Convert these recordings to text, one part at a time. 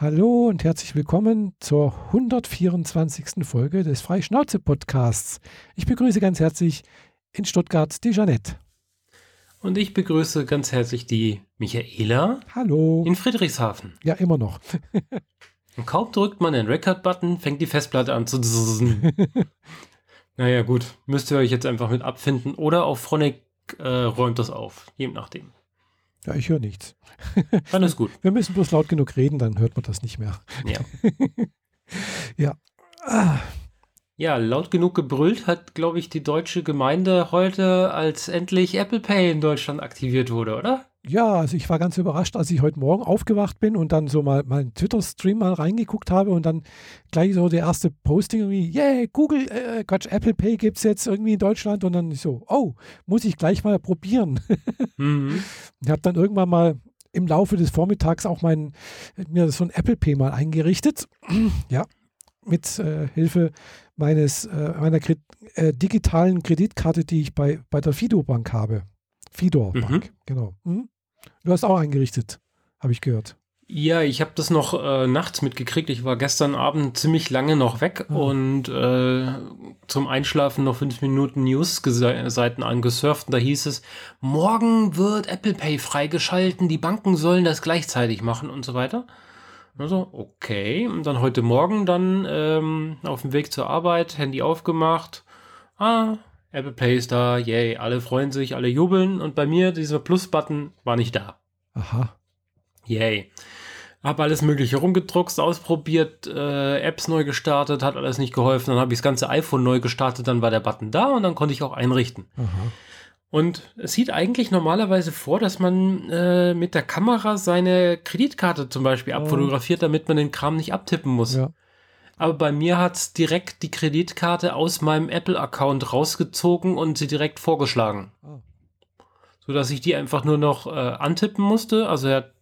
Hallo und herzlich willkommen zur 124. Folge des Freischnauze-Podcasts. Ich begrüße ganz herzlich in Stuttgart die Jeanette. Und ich begrüße ganz herzlich die Michaela. Hallo. In Friedrichshafen. Ja, immer noch. Und kaum drückt man den Record-Button, fängt die Festplatte an zu zzzzen. Naja gut, müsst ihr euch jetzt einfach mit abfinden. Oder auch Phonic räumt das auf, je nachdem. Ja, ich höre nichts. Dann ist gut. Wir müssen bloß laut genug reden, dann hört man das nicht mehr. Ja. Ja. Ah. Ja, laut genug gebrüllt hat, glaube ich, die deutsche Gemeinde heute, als endlich Apple Pay in Deutschland aktiviert wurde, oder? Ja, also ich war ganz überrascht, als ich heute Morgen aufgewacht bin und dann so mal meinen Twitter-Stream mal reingeguckt habe und dann gleich so der erste Posting irgendwie, yeah, Apple Pay gibt es jetzt irgendwie in Deutschland und dann so, oh, muss ich gleich mal probieren. Mhm. Ich habe dann irgendwann mal im Laufe des Vormittags auch mir so ein Apple Pay mal eingerichtet, ja, mit Hilfe meiner digitalen Kreditkarte, die ich bei der Fidor-Bank habe. Fidor-Bank, genau. Mhm. Du hast auch eingerichtet, habe ich gehört. Ja, ich habe das noch nachts mitgekriegt. Ich war gestern Abend ziemlich lange noch weg und zum Einschlafen noch 5 Minuten News-Seiten angesurft. Und da hieß es, morgen wird Apple Pay freigeschalten, die Banken sollen das gleichzeitig machen und so weiter. Also, okay. Und dann heute Morgen dann auf dem Weg zur Arbeit, Handy aufgemacht. Ah, Apple Pay ist da, yay. Alle freuen sich, alle jubeln. Und bei mir, dieser Plus-Button war nicht da. Aha. Yay. Hab alles Mögliche rumgedruckst, ausprobiert, Apps neu gestartet, hat alles nicht geholfen. Dann habe ich das ganze iPhone neu gestartet, dann war der Button da und dann konnte ich auch einrichten. Aha. Und es sieht eigentlich normalerweise vor, dass man mit der Kamera seine Kreditkarte zum Beispiel abfotografiert, damit man den Kram nicht abtippen muss. Ja. Aber bei mir hat es direkt die Kreditkarte aus meinem Apple-Account rausgezogen und sie direkt vorgeschlagen. Oh. Sodass ich die einfach nur noch antippen musste. Also er hat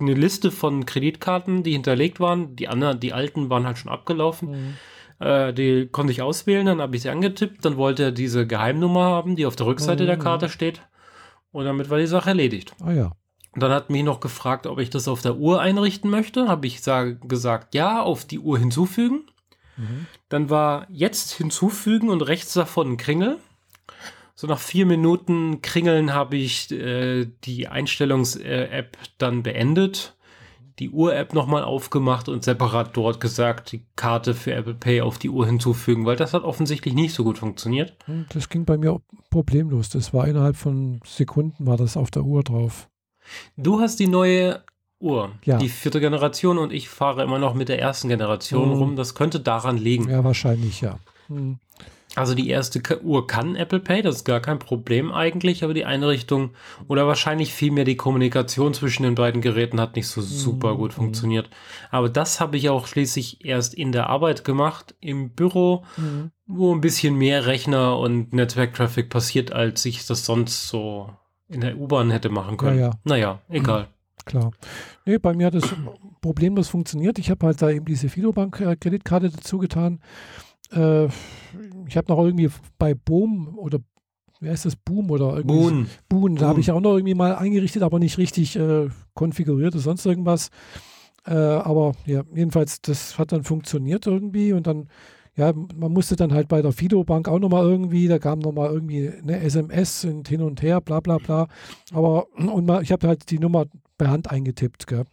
eine Liste von Kreditkarten, die hinterlegt waren. Die anderen, die alten waren halt schon abgelaufen. Mhm. Die konnte ich auswählen, dann habe ich sie angetippt, dann wollte er diese Geheimnummer haben, die auf der Rückseite der Karte steht und damit war die Sache erledigt. Ah ja. Und dann hat mich noch gefragt, ob ich das auf der Uhr einrichten möchte, habe ich gesagt, ja, auf die Uhr hinzufügen. Mhm. Dann war jetzt hinzufügen und rechts davon Kringel. So nach 4 Minuten Kringeln habe ich die Einstellungs-App dann beendet. Die Uhr-App nochmal aufgemacht und separat dort gesagt, die Karte für Apple Pay auf die Uhr hinzufügen, weil das hat offensichtlich nicht so gut funktioniert. Das ging bei mir problemlos. Das war innerhalb von Sekunden war das auf der Uhr drauf. Du hast die neue Uhr, ja. Die 4. Generation und ich fahre immer noch mit der 1. Generation rum. Das könnte daran liegen. Ja, wahrscheinlich, ja. Mhm. Also die 1. Uhr kann Apple Pay, das ist gar kein Problem eigentlich, aber die Einrichtung oder wahrscheinlich vielmehr die Kommunikation zwischen den beiden Geräten hat nicht so super gut funktioniert. Aber das habe ich auch schließlich erst in der Arbeit gemacht, im Büro, wo ein bisschen mehr Rechner und Netzwerktraffic passiert, als ich das sonst so in der U-Bahn hätte machen können. Ja, ja. Naja, egal. Klar. Nee, bei mir hat das problemlos funktioniert. Ich habe halt da eben diese Fido-Bank-Kreditkarte dazu getan. Ich habe noch irgendwie bei Boom oder wer ist das? Boom oder irgendwie Boon. Da habe ich auch noch irgendwie mal eingerichtet, aber nicht richtig konfiguriert oder sonst irgendwas. Aber ja, jedenfalls, das hat dann funktioniert irgendwie und dann, ja, man musste dann halt bei der Fido-Bank auch nochmal irgendwie, da kam nochmal irgendwie eine SMS und hin und her, bla bla bla. Aber ich habe halt die Nummer per Hand eingetippt, gell.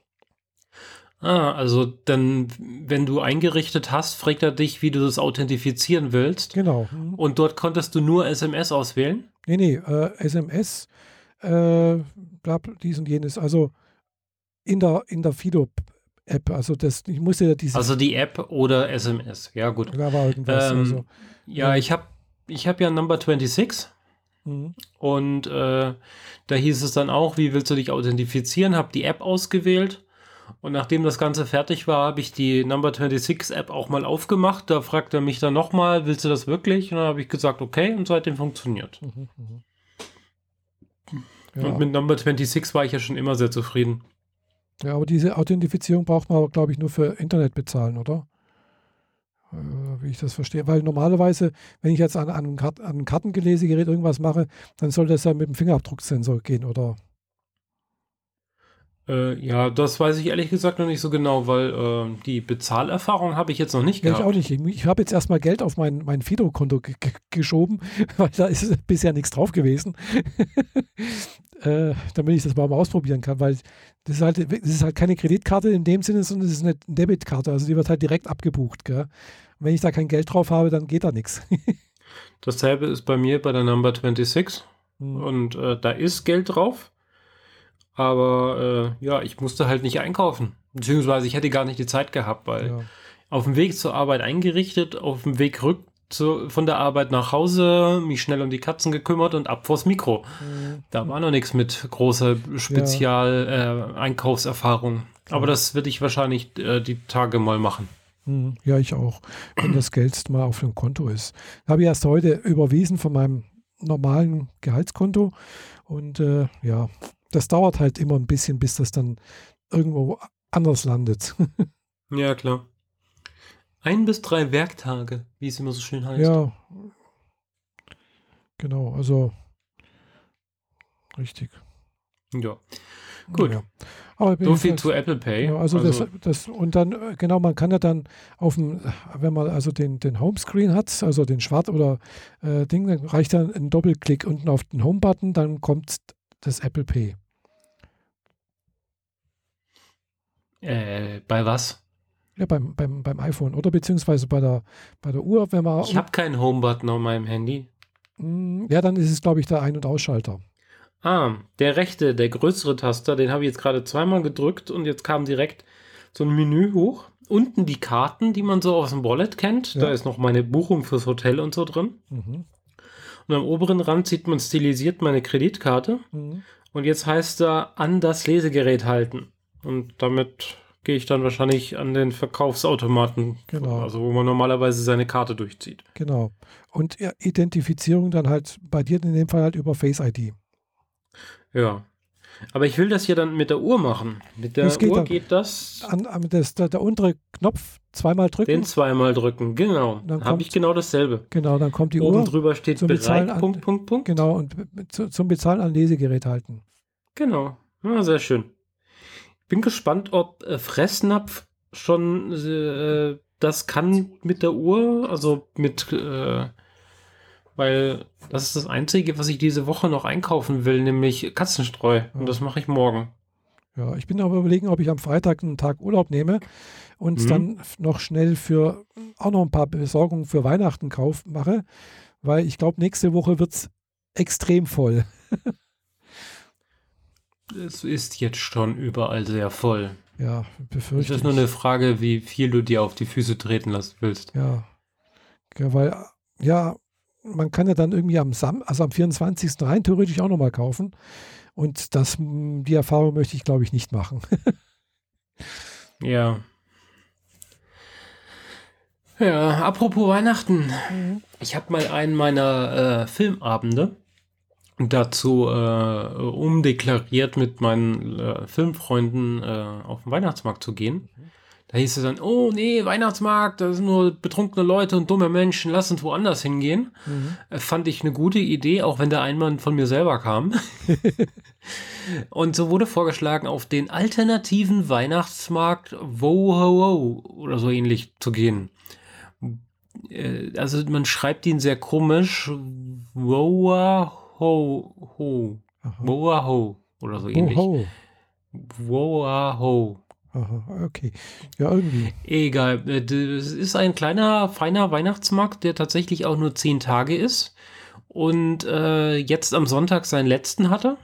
Ah, also dann, wenn du eingerichtet hast, fragt er dich, wie du das authentifizieren willst. Genau. Und dort konntest du nur SMS auswählen? Nee, SMS, dies und jenes. Also in der Fido-App, also das, ich musste ja diese... Also die App oder SMS, ja gut. Da war irgendwas. Also. Ja, ich hab ja Number 26. Und da hieß es dann auch, wie willst du dich authentifizieren? Hab die App ausgewählt. Und nachdem das Ganze fertig war, habe ich die Number 26 App auch mal aufgemacht. Da fragt er mich dann nochmal, willst du das wirklich? Und dann habe ich gesagt, okay, und seitdem funktioniert. Ja. Und mit Number 26 war ich ja schon immer sehr zufrieden. Ja, aber diese Authentifizierung braucht man, glaube ich, nur für Internet bezahlen, oder? Wie ich das verstehe. Weil normalerweise, wenn ich jetzt an einem Kartenlesegerät irgendwas mache, dann soll das ja mit dem Fingerabdrucksensor gehen, oder? Ja, das weiß ich ehrlich gesagt noch nicht so genau, weil die Bezahlerfahrung habe ich jetzt noch nicht gehabt. Ja, ich auch nicht. Ich habe jetzt erstmal Geld auf mein Fido-Konto geschoben, weil da ist bisher nichts drauf gewesen. Damit ich das mal ausprobieren kann, weil das ist halt keine Kreditkarte in dem Sinne, sondern es ist eine Debitkarte. Also die wird halt direkt abgebucht. Gell? Wenn ich da kein Geld drauf habe, dann geht da nichts. Dasselbe ist bei mir bei der Number 26 und da ist Geld drauf. Aber ja, ich musste halt nicht einkaufen. Beziehungsweise ich hätte gar nicht die Zeit gehabt, weil auf dem Weg zur Arbeit eingerichtet, auf dem Weg von der Arbeit nach Hause, mich schnell um die Katzen gekümmert und ab vors Mikro. Da war noch nichts mit großer Spezial-Einkaufserfahrung. Aber das werde ich wahrscheinlich die Tage mal machen. Ja, ich auch. Wenn das Geld mal auf dem Konto ist. Habe ich erst heute überwiesen von meinem normalen Gehaltskonto. Und das dauert halt immer ein bisschen, bis das dann irgendwo anders landet. Ja, klar. 1 bis 3 Werktage, wie es immer so schön heißt. Ja, genau, also richtig. Ja, gut. Ja. Aber so viel zu Apple Pay. Genau, also das, und dann, genau, man kann ja dann auf dem, wenn man also den Homescreen hat, also den Schwarz oder Ding, dann reicht dann ein Doppelklick unten auf den Home-Button, dann kommt das Apple Pay. Bei was? Ja, beim iPhone oder beziehungsweise bei der Uhr, wenn man... Ich habe keinen Home-Button auf meinem Handy. Ja, dann ist es, glaube ich, der Ein- und Ausschalter. Ah, der rechte, der größere Taster, den habe ich jetzt gerade zweimal gedrückt und jetzt kam direkt so ein Menü hoch. Unten die Karten, die man so aus dem Wallet kennt. Ja. Da ist noch meine Buchung fürs Hotel und so drin. Mhm. Und am oberen Rand sieht man stilisiert meine Kreditkarte. Mhm. Und jetzt heißt da, an das Lesegerät halten. Und damit gehe ich dann wahrscheinlich an den Verkaufsautomaten. Genau. Also wo man normalerweise seine Karte durchzieht. Genau. Und Identifizierung dann halt bei dir in dem Fall halt über Face ID. Ja. Aber ich will das hier dann mit der Uhr machen. Mit der Uhr geht das... Der untere Knopf zweimal drücken. Den zweimal drücken, genau. Dann habe ich genau dasselbe. Genau, dann kommt die Uhr. Oben drüber steht bereit, Punkt, Punkt, Punkt. Genau, und zum Bezahlen an Lesegerät halten. Genau, ja, sehr schön. Bin gespannt, ob Fressnapf schon das kann mit der Uhr, also mit... Weil das ist das Einzige, was ich diese Woche noch einkaufen will, nämlich Katzenstreu. Ja. Und das mache ich morgen. Ja, ich bin aber überlegen, ob ich am Freitag einen Tag Urlaub nehme und dann noch schnell auch noch ein paar Besorgungen für Weihnachten mache, weil ich glaube, nächste Woche wird es extrem voll. Es ist jetzt schon überall sehr voll. Ja, befürchte ich. Es ist nur eine Frage, wie viel du dir auf die Füße treten lassen willst. Ja weil, ja... Man kann ja dann irgendwie am 24. rein theoretisch auch nochmal kaufen. Und die Erfahrung möchte ich, glaube ich, nicht machen. Ja. Ja, apropos Weihnachten. Ich habe mal einen meiner Filmabende dazu umdeklariert, mit meinen Filmfreunden auf den Weihnachtsmarkt zu gehen. Da hieß es dann, oh nee, Weihnachtsmarkt, da sind nur betrunkene Leute und dumme Menschen, lass uns woanders hingehen. Fand ich eine gute Idee, auch wenn der Einwand von mir selber kam. Und so wurde vorgeschlagen, auf den alternativen Weihnachtsmarkt Wohoho oder so ähnlich zu gehen. Also man schreibt ihn sehr komisch, Wohoho, Wohoho oder so ähnlich. Wohoho. Aha, okay. Ja, irgendwie. Egal. Es ist ein kleiner, feiner Weihnachtsmarkt, der tatsächlich auch nur 10 Tage ist und jetzt am Sonntag seinen letzten hatte.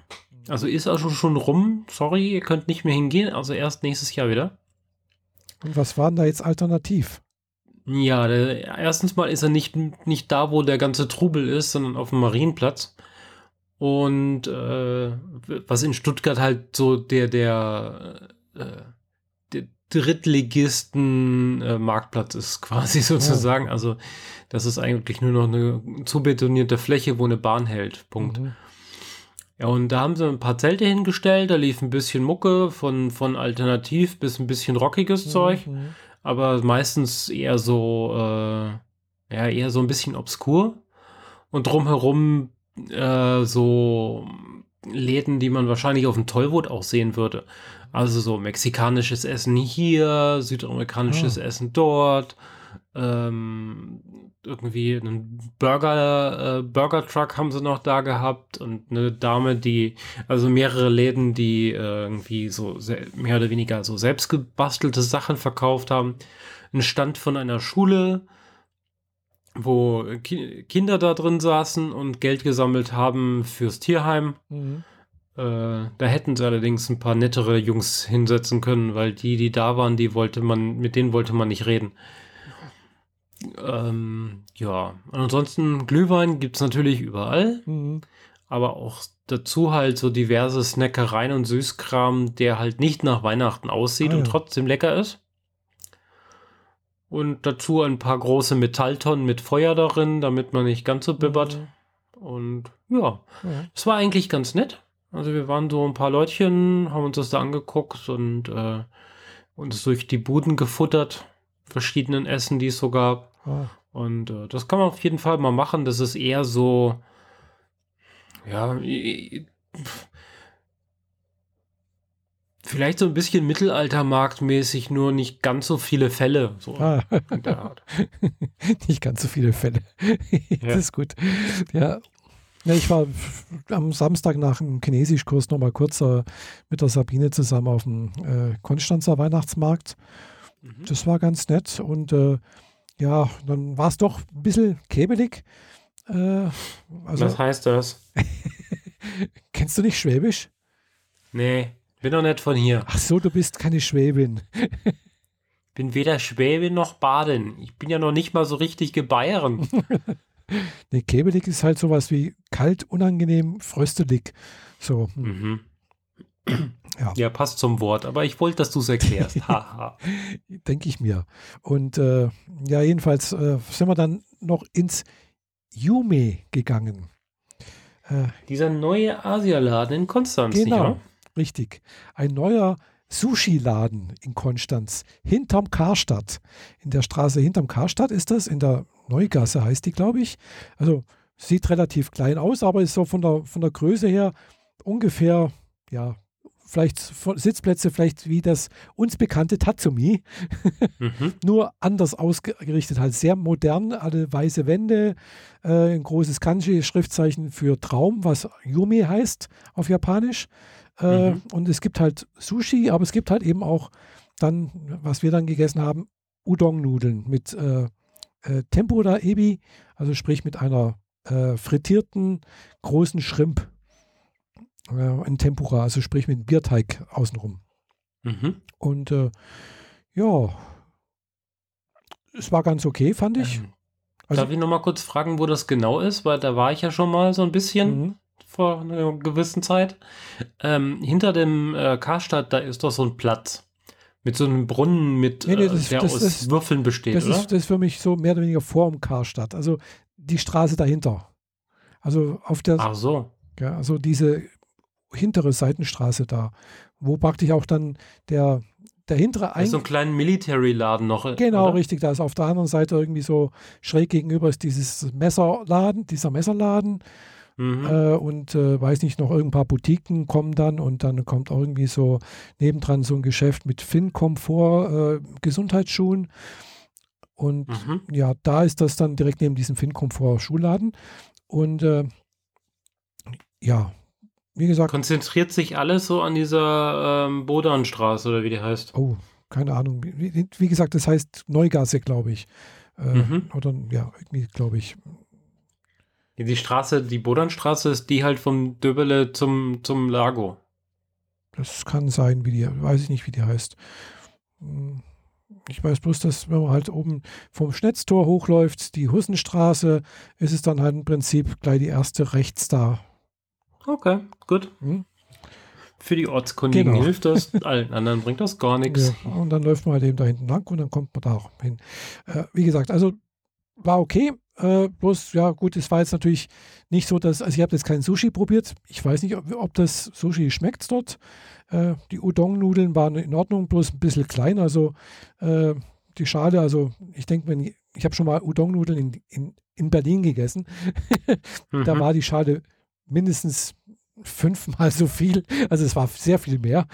Also ist auch schon rum. Sorry, ihr könnt nicht mehr hingehen. Also erst nächstes Jahr wieder. Und was war denn da jetzt alternativ? Ja, erstens mal ist er nicht da, wo der ganze Trubel ist, sondern auf dem Marienplatz. Und was in Stuttgart halt so Drittligisten-Marktplatz ist quasi sozusagen. Ja. Also das ist eigentlich nur noch eine zubetonierte Fläche, wo eine Bahn hält. Punkt. Ja, und da haben sie ein paar Zelte hingestellt, da lief ein bisschen Mucke von Alternativ bis ein bisschen rockiges Zeug, aber meistens eher so ein bisschen obskur und drumherum so Läden, die man wahrscheinlich auf dem Tollwood auch sehen würde. Also so mexikanisches Essen hier, südamerikanisches Essen dort, irgendwie einen Burger-Truck haben sie noch da gehabt und eine Dame, also mehrere Läden, die irgendwie so mehr oder weniger so selbstgebastelte Sachen verkauft haben. Ein Stand von einer Schule, wo Kinder da drin saßen und Geld gesammelt haben fürs Tierheim. Mhm. Da hätten sie allerdings ein paar nettere Jungs hinsetzen können, weil die da waren, mit denen wollte man nicht reden. Ja, und ansonsten Glühwein gibt's natürlich überall, aber auch dazu halt so diverse Snackereien und Süßkram, der halt nicht nach Weihnachten aussieht und trotzdem lecker ist. Und dazu ein paar große Metalltonnen mit Feuer darin, damit man nicht ganz so bibbert. Und ja, das war eigentlich ganz nett. Also wir waren so ein paar Leutchen, haben uns das da angeguckt und uns durch die Buden gefuttert, verschiedenen Essen, die es so gab. Und das kann man auf jeden Fall mal machen. Das ist eher so, ja, vielleicht so ein bisschen mittelaltermarktmäßig, nur nicht ganz so viele Fälle. So in der Art. Nicht ganz so viele Fälle. Das ist gut. Ja. Ja, ich war am Samstag nach dem Chinesischkurs nochmal kurz mit der Sabine zusammen auf dem Konstanzer Weihnachtsmarkt. Das war ganz nett und ja, dann war es doch ein bisschen käbelig. Was heißt das? Kennst du nicht Schwäbisch? Nee, bin doch nicht von hier. Ach so, du bist keine Schwäbin. Bin weder Schwäbin noch Baden. Ich bin ja noch nicht mal so richtig gebayern. Ne, käbelig ist halt sowas wie kalt, unangenehm, fröstelig. So. Mhm. Ja, passt zum Wort, aber ich wollte, dass du es erklärst. Denke ich mir. Und ja, jedenfalls sind wir dann noch ins Yume gegangen. Dieser neue Asialaden in Konstanz, genau, nicht wahr? Richtig. Ein neuer Sushi-Laden in Konstanz, hinterm Karstadt. In der Straße hinterm Karstadt ist das, in der Neugasse heißt die, glaube ich. Also sieht relativ klein aus, aber ist so von der Größe her ungefähr, ja, vielleicht Sitzplätze, vielleicht wie das uns bekannte Tatsumi. Nur anders ausgerichtet, halt sehr modern, alle weiße Wände, ein großes Kanji-Schriftzeichen für Traum, was Yume heißt auf Japanisch. Und es gibt halt Sushi, aber es gibt halt eben auch dann, was wir dann gegessen haben, Udon-Nudeln mit Tempura Ebi, also sprich mit einer frittierten großen Shrimp in Tempura, also sprich mit Bierteig außenrum. Und ja, es war ganz okay, fand ich. Also, darf ich nochmal kurz fragen, wo das genau ist? Weil da war ich ja schon mal so ein bisschen vor einer gewissen Zeit. Hinter dem Karstadt, da ist doch so ein Platz. Mit so einem Brunnen, der aus Würfeln besteht, oder? Das ist für mich so mehr oder weniger vor dem Karstadt. Also die Straße dahinter. Also auf der... Ach so. Ja, also diese hintere Seitenstraße da, wo praktisch auch dann der hintere... So einen kleinen Military-Laden noch. Genau, oder? Richtig. Da ist auf der anderen Seite irgendwie so schräg gegenüber ist dieser Messerladen. Und weiß nicht, noch ein paar Boutiquen kommen dann und dann kommt auch irgendwie so nebendran so ein Geschäft mit Finn-Komfort, Gesundheitsschuhen und ja, da ist das dann direkt neben diesem Finn-Komfort-Schuhladen und ja, wie gesagt. Konzentriert sich alles so an dieser Bodanstraße oder wie die heißt? Oh, keine Ahnung. Wie gesagt, das heißt Neugasse, glaube ich. Oder ja, irgendwie, glaube ich. Die Straße, die Bodanstraße ist die halt vom Döbele zum Lago. Das kann sein, weiß ich nicht, wie die heißt. Ich weiß bloß, dass wenn man halt oben vom Schnetztor hochläuft, die Hussenstraße, ist es dann halt im Prinzip gleich die erste rechts da. Okay, gut. Für die Ortskundigen hilft das, allen anderen bringt das gar nichts. Ja, und dann läuft man halt eben da hinten lang und dann kommt man da auch hin. Wie gesagt, also war okay. Bloß, ja gut, es war jetzt natürlich nicht so, dass, also ich habe jetzt kein Sushi probiert. Ich weiß nicht, ob das Sushi schmeckt dort. Die Udon-Nudeln waren in Ordnung, bloß ein bisschen klein. Also die Schale, also ich denke, ich habe schon mal Udon-Nudeln in Berlin gegessen. Da war die Schale mindestens 5-mal so viel. Also es war sehr viel mehr.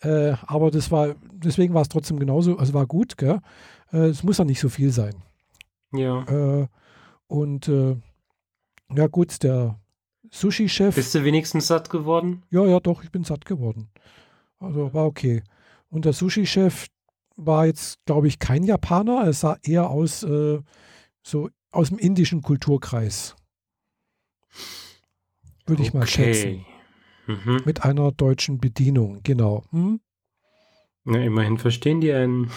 Aber das war, deswegen war es trotzdem genauso, also war gut, gell? Es muss ja nicht so viel sein. Ja. Ja gut, der Sushi-Chef. Bist du wenigstens satt geworden? Ja, doch, ich bin satt geworden. Also war okay. Und der Sushi-Chef war jetzt, glaube ich, kein Japaner. Er sah eher aus, so aus dem indischen Kulturkreis. Würde ich mal schätzen. Mhm. Mit einer deutschen Bedienung, genau. Hm? Na, immerhin verstehen die einen.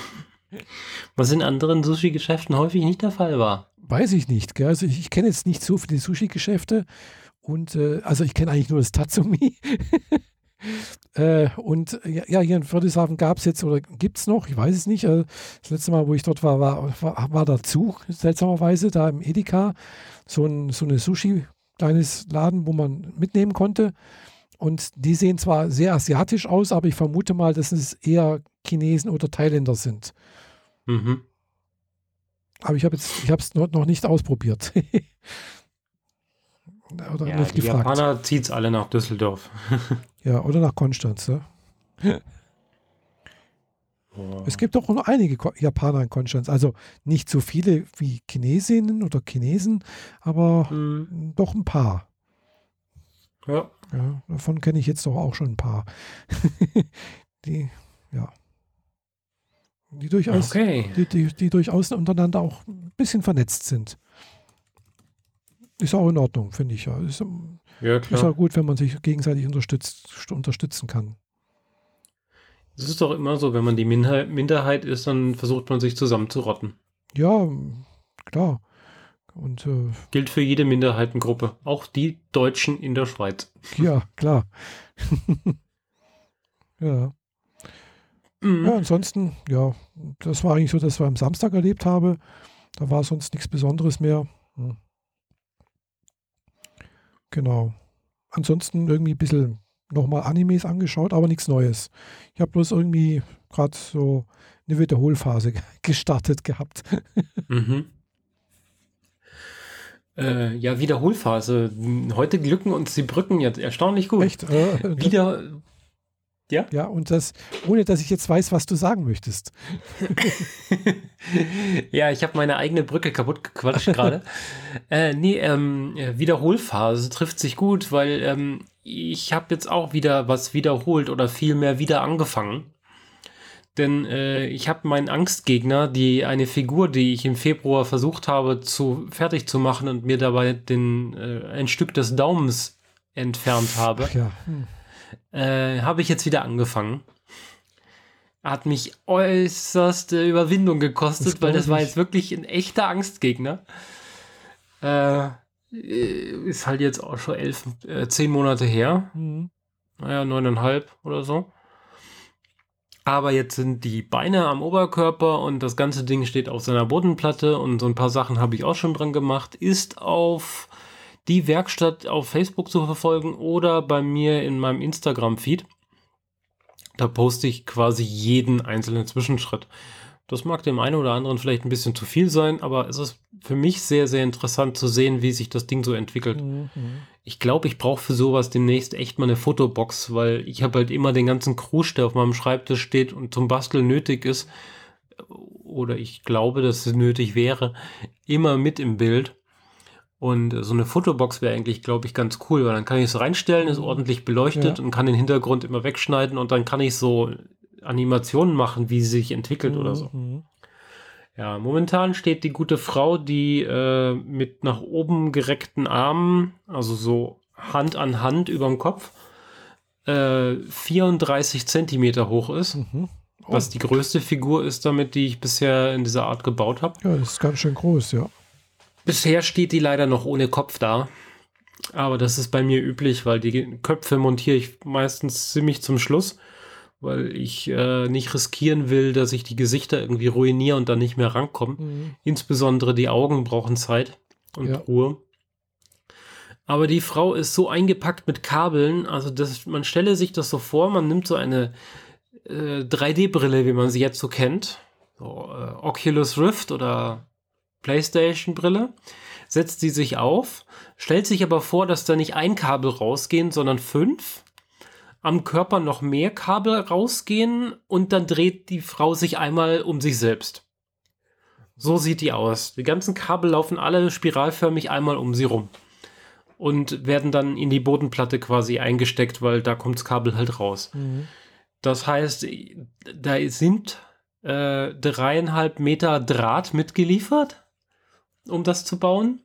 Was in anderen Sushi-Geschäften häufig nicht der Fall war. Weiß ich nicht, gell? Also ich kenne jetzt nicht so viele Sushi-Geschäfte und also ich kenne eigentlich nur das Tatsumi. Und ja, hier in Friedrichshafen gab es jetzt oder gibt es noch, ich weiß es nicht. Das letzte Mal, wo ich dort war, war dazu, seltsamerweise, da im Edeka, so eine Sushi-kleines Laden, wo man mitnehmen konnte. Und die sehen zwar sehr asiatisch aus, aber ich vermute mal, dass es eher Chinesen oder Thailänder sind. Mhm. Aber ich habe es noch nicht ausprobiert. Oder ja, nicht gefragt. Die Japaner zieht es alle nach Düsseldorf. Ja, oder nach Konstanz. Ja? Oh. Es gibt auch noch einige Japaner in Konstanz. Also nicht so viele wie Chinesinnen oder Chinesen, aber doch ein paar. Ja, davon kenne ich jetzt doch auch schon ein paar. Die durchaus untereinander auch ein bisschen vernetzt sind. Ist auch in Ordnung, finde ich ja. Ist auch gut, wenn man sich gegenseitig unterstützen kann. Es ist doch immer so, wenn man die Minderheit ist, dann versucht man sich zusammenzurotten. Ja, klar. Und, gilt für jede Minderheitengruppe, auch die Deutschen in der Schweiz. Ja, klar. Ja. Mhm. Ja, ansonsten, ja, das war eigentlich so, dass wir am Samstag erlebt habe. Da war sonst nichts Besonderes mehr. Hm. Genau. Ansonsten irgendwie ein bisschen nochmal Animes angeschaut, aber nichts Neues. Ich habe bloß irgendwie gerade so eine Wiederholphase gestartet gehabt. Mhm. Ja, Wiederholphase. Heute glücken uns die Brücken jetzt erstaunlich gut. Echt? Ja? Ja, und das, ohne dass ich jetzt weiß, was du sagen möchtest. Ja, ich habe meine eigene Brücke kaputt gequatscht gerade. Wiederholphase trifft sich gut, weil ich habe jetzt auch wieder was wiederholt oder vielmehr wieder angefangen. Denn ich habe meinen Angstgegner, eine Figur, die ich im Februar versucht habe, fertig zu machen und mir dabei ein Stück des Daumens entfernt habe, habe ich jetzt wieder angefangen. Hat mich äußerste Überwindung gekostet, weil das war jetzt wirklich ein echter Angstgegner. Ist halt jetzt auch schon 10 Monate her. Mhm. Naja, 9,5 oder so. Aber jetzt sind die Beine am Oberkörper und das ganze Ding steht auf seiner Bodenplatte und so ein paar Sachen habe ich auch schon dran gemacht. Ist auf die Werkstatt auf Facebook zu verfolgen oder bei mir in meinem Instagram-Feed. Da poste ich quasi jeden einzelnen Zwischenschritt. Das mag dem einen oder anderen vielleicht ein bisschen zu viel sein, aber es ist für mich sehr, sehr interessant zu sehen, wie sich das Ding so entwickelt. Mhm. Ich glaube, ich brauche für sowas demnächst echt mal eine Fotobox, weil ich habe halt immer den ganzen Krusch, der auf meinem Schreibtisch steht und zum Basteln nötig ist, oder ich glaube, dass es nötig wäre, immer mit im Bild. Und so eine Fotobox wäre eigentlich, glaube ich, ganz cool, weil dann kann ich es reinstellen, ist ordentlich beleuchtet und kann den Hintergrund immer wegschneiden und dann kann ich so Animationen machen, wie sie sich entwickelt oder so. Ja, momentan steht die gute Frau, die mit nach oben gereckten Armen, also so Hand an Hand überm Kopf, 34 Zentimeter hoch ist. Mhm. Oh. Was die größte Figur ist damit, die ich bisher in dieser Art gebaut habe. Ja, das ist ganz schön groß, ja. Bisher steht die leider noch ohne Kopf da. Aber das ist bei mir üblich, weil die Köpfe montiere ich meistens ziemlich zum Schluss, weil ich nicht riskieren will, dass ich die Gesichter irgendwie ruiniere und dann nicht mehr rankomme. Mhm. Insbesondere die Augen brauchen Zeit und Ruhe. Aber die Frau ist so eingepackt mit Kabeln, also man stelle sich das so vor, man nimmt so eine 3D-Brille, wie man sie jetzt so kennt, so, Oculus Rift oder PlayStation-Brille, setzt sie sich auf, stellt sich aber vor, dass da nicht ein Kabel rausgehen, sondern 5. Am Körper noch mehr Kabel rausgehen und dann dreht die Frau sich einmal um sich selbst. So sieht die aus. Die ganzen Kabel laufen alle spiralförmig einmal um sie rum und werden dann in die Bodenplatte quasi eingesteckt, weil da kommt das Kabel halt raus. Mhm. Das heißt, da sind 3,5 Meter Draht mitgeliefert, um das zu bauen.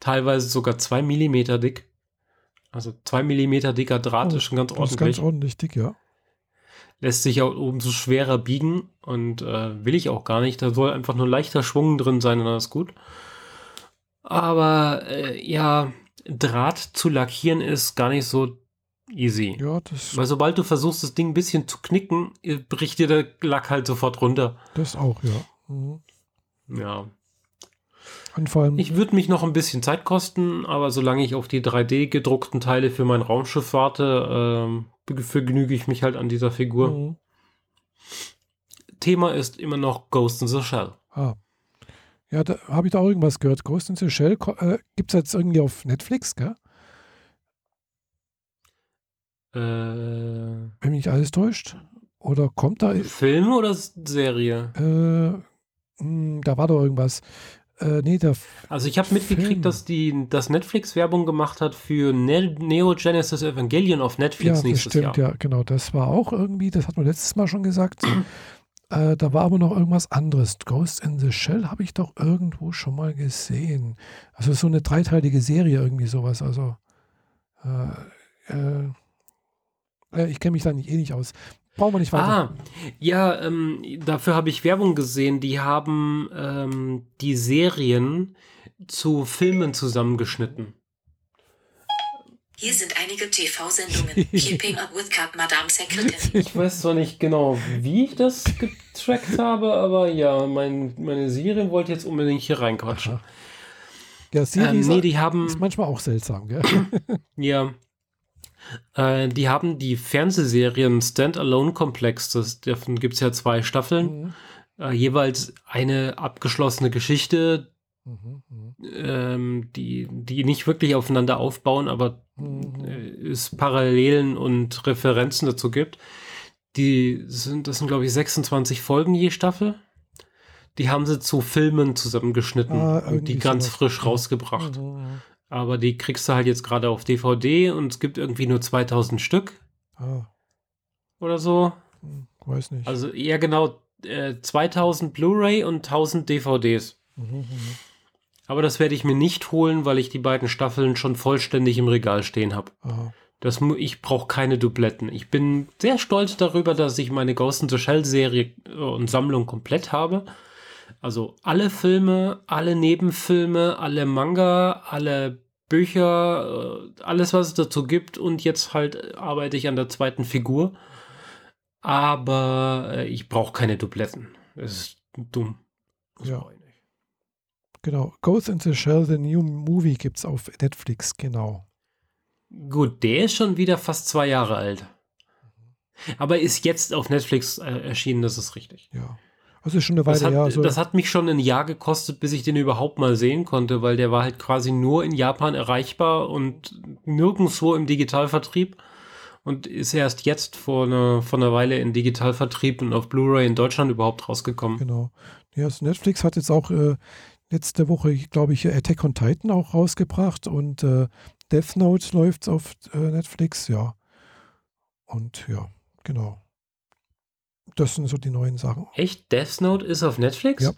Teilweise sogar 2 Millimeter dick. Also 2 Millimeter dicker Draht ist schon ganz ordentlich. Das ist ganz ordentlich dick, ja. Lässt sich auch umso schwerer biegen und will ich auch gar nicht. Da soll einfach nur leichter Schwung drin sein und dann ist gut. Aber ja, Draht zu lackieren ist gar nicht so easy. Ja, das weil sobald du versuchst, das Ding ein bisschen zu knicken, bricht dir der Lack halt sofort runter. Das auch, ja. Mhm. Ja. Und vor allem, ich würde mich noch ein bisschen Zeit kosten, aber solange ich auf die 3D-gedruckten Teile für mein Raumschiff warte, vergnüge ich mich halt an dieser Figur. Mhm. Thema ist immer noch Ghost in the Shell. Ah. Ja, da habe ich da auch irgendwas gehört. Ghost in the Shell gibt es jetzt irgendwie auf Netflix, gell? Wenn mich nicht alles täuscht. Oder kommt da... Film oder Serie? Da war doch irgendwas. Also ich habe mitgekriegt, dass dass Netflix Werbung gemacht hat für Neo Genesis Evangelion auf Netflix nächstes Jahr. Ja, das stimmt, ja, genau. Das war auch irgendwie, das hat man letztes Mal schon gesagt. Da war aber noch irgendwas anderes. Ghost in the Shell habe ich doch irgendwo schon mal gesehen. Also so eine dreiteilige Serie, irgendwie sowas. Also ich kenne mich da nicht aus. Brauchen wir nicht weiter. Ja, dafür habe ich Werbung gesehen. Die haben die Serien zu Filmen zusammengeschnitten. Hier sind einige TV-Sendungen. Keeping up with Cup, Madame Secretary. Ich weiß zwar nicht genau, wie ich das getrackt habe, aber ja, meine Serien wollte jetzt unbedingt hier reinquatschen. Ja, Serien ist manchmal auch seltsam, gell? Ja. Die haben die Fernsehserien Standalone-Komplex, davon gibt es ja 2 Staffeln, jeweils eine abgeschlossene Geschichte, die nicht wirklich aufeinander aufbauen, aber es Parallelen und Referenzen dazu gibt. Das sind glaube ich 26 Folgen je Staffel. Die haben sie zu Filmen zusammengeschnitten und die ganz frisch rausgebracht. Aber die kriegst du halt jetzt gerade auf DVD und es gibt irgendwie nur 2000 Stück. Oder so. Weiß nicht. Also eher genau 2000 Blu-ray und 1000 DVDs. Aber das werde ich mir nicht holen, weil ich die beiden Staffeln schon vollständig im Regal stehen habe. Ich brauche keine Dubletten. Ich bin sehr stolz darüber, dass ich meine Ghost in the Shell Serie und Sammlung komplett habe. Also alle Filme, alle Nebenfilme, alle Manga, alle Bücher, alles, was es dazu gibt. Und jetzt halt arbeite ich an der zweiten Figur. Aber ich brauche keine Dubletten. Das ist dumm. Das brauche ich nicht. Genau. Ghost in the Shell, the new movie, gibt's auf Netflix, genau. Gut, der ist schon wieder fast 2 Jahre alt. Aber ist jetzt auf Netflix erschienen, das ist richtig. Ja. Das ist schon eine Weile, das hat mich schon ein Jahr gekostet, bis ich den überhaupt mal sehen konnte, weil der war halt quasi nur in Japan erreichbar und nirgendwo im Digitalvertrieb und ist erst jetzt vor einer Weile in Digitalvertrieb und auf Blu-ray in Deutschland überhaupt rausgekommen. Genau. Ja, also Netflix hat jetzt auch letzte Woche, glaube ich, Attack on Titan auch rausgebracht und Death Note läuft auf Netflix, ja. Und ja, genau. Das sind so die neuen Sachen. Echt? Death Note ist auf Netflix? Ja.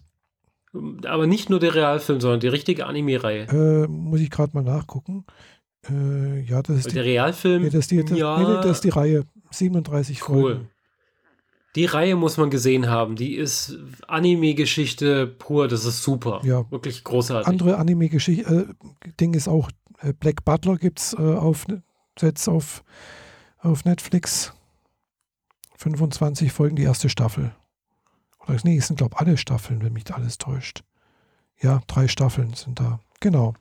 Aber nicht nur der Realfilm, sondern die richtige Anime-Reihe. Muss ich gerade mal nachgucken. Ja, das ist der Realfilm. Nee, das ist die Reihe. 37 Folgen. Cool. Die Reihe muss man gesehen haben. Die ist Anime-Geschichte pur. Das ist super. Ja. Wirklich großartig. Andere Anime-Geschichte. Ding ist auch Black Butler gibt es auf Netflix. 25 Folgen die erste Staffel. Oder nee, es sind, glaube ich, alle Staffeln, wenn mich da alles täuscht. Ja, 3 Staffeln sind da. Genau.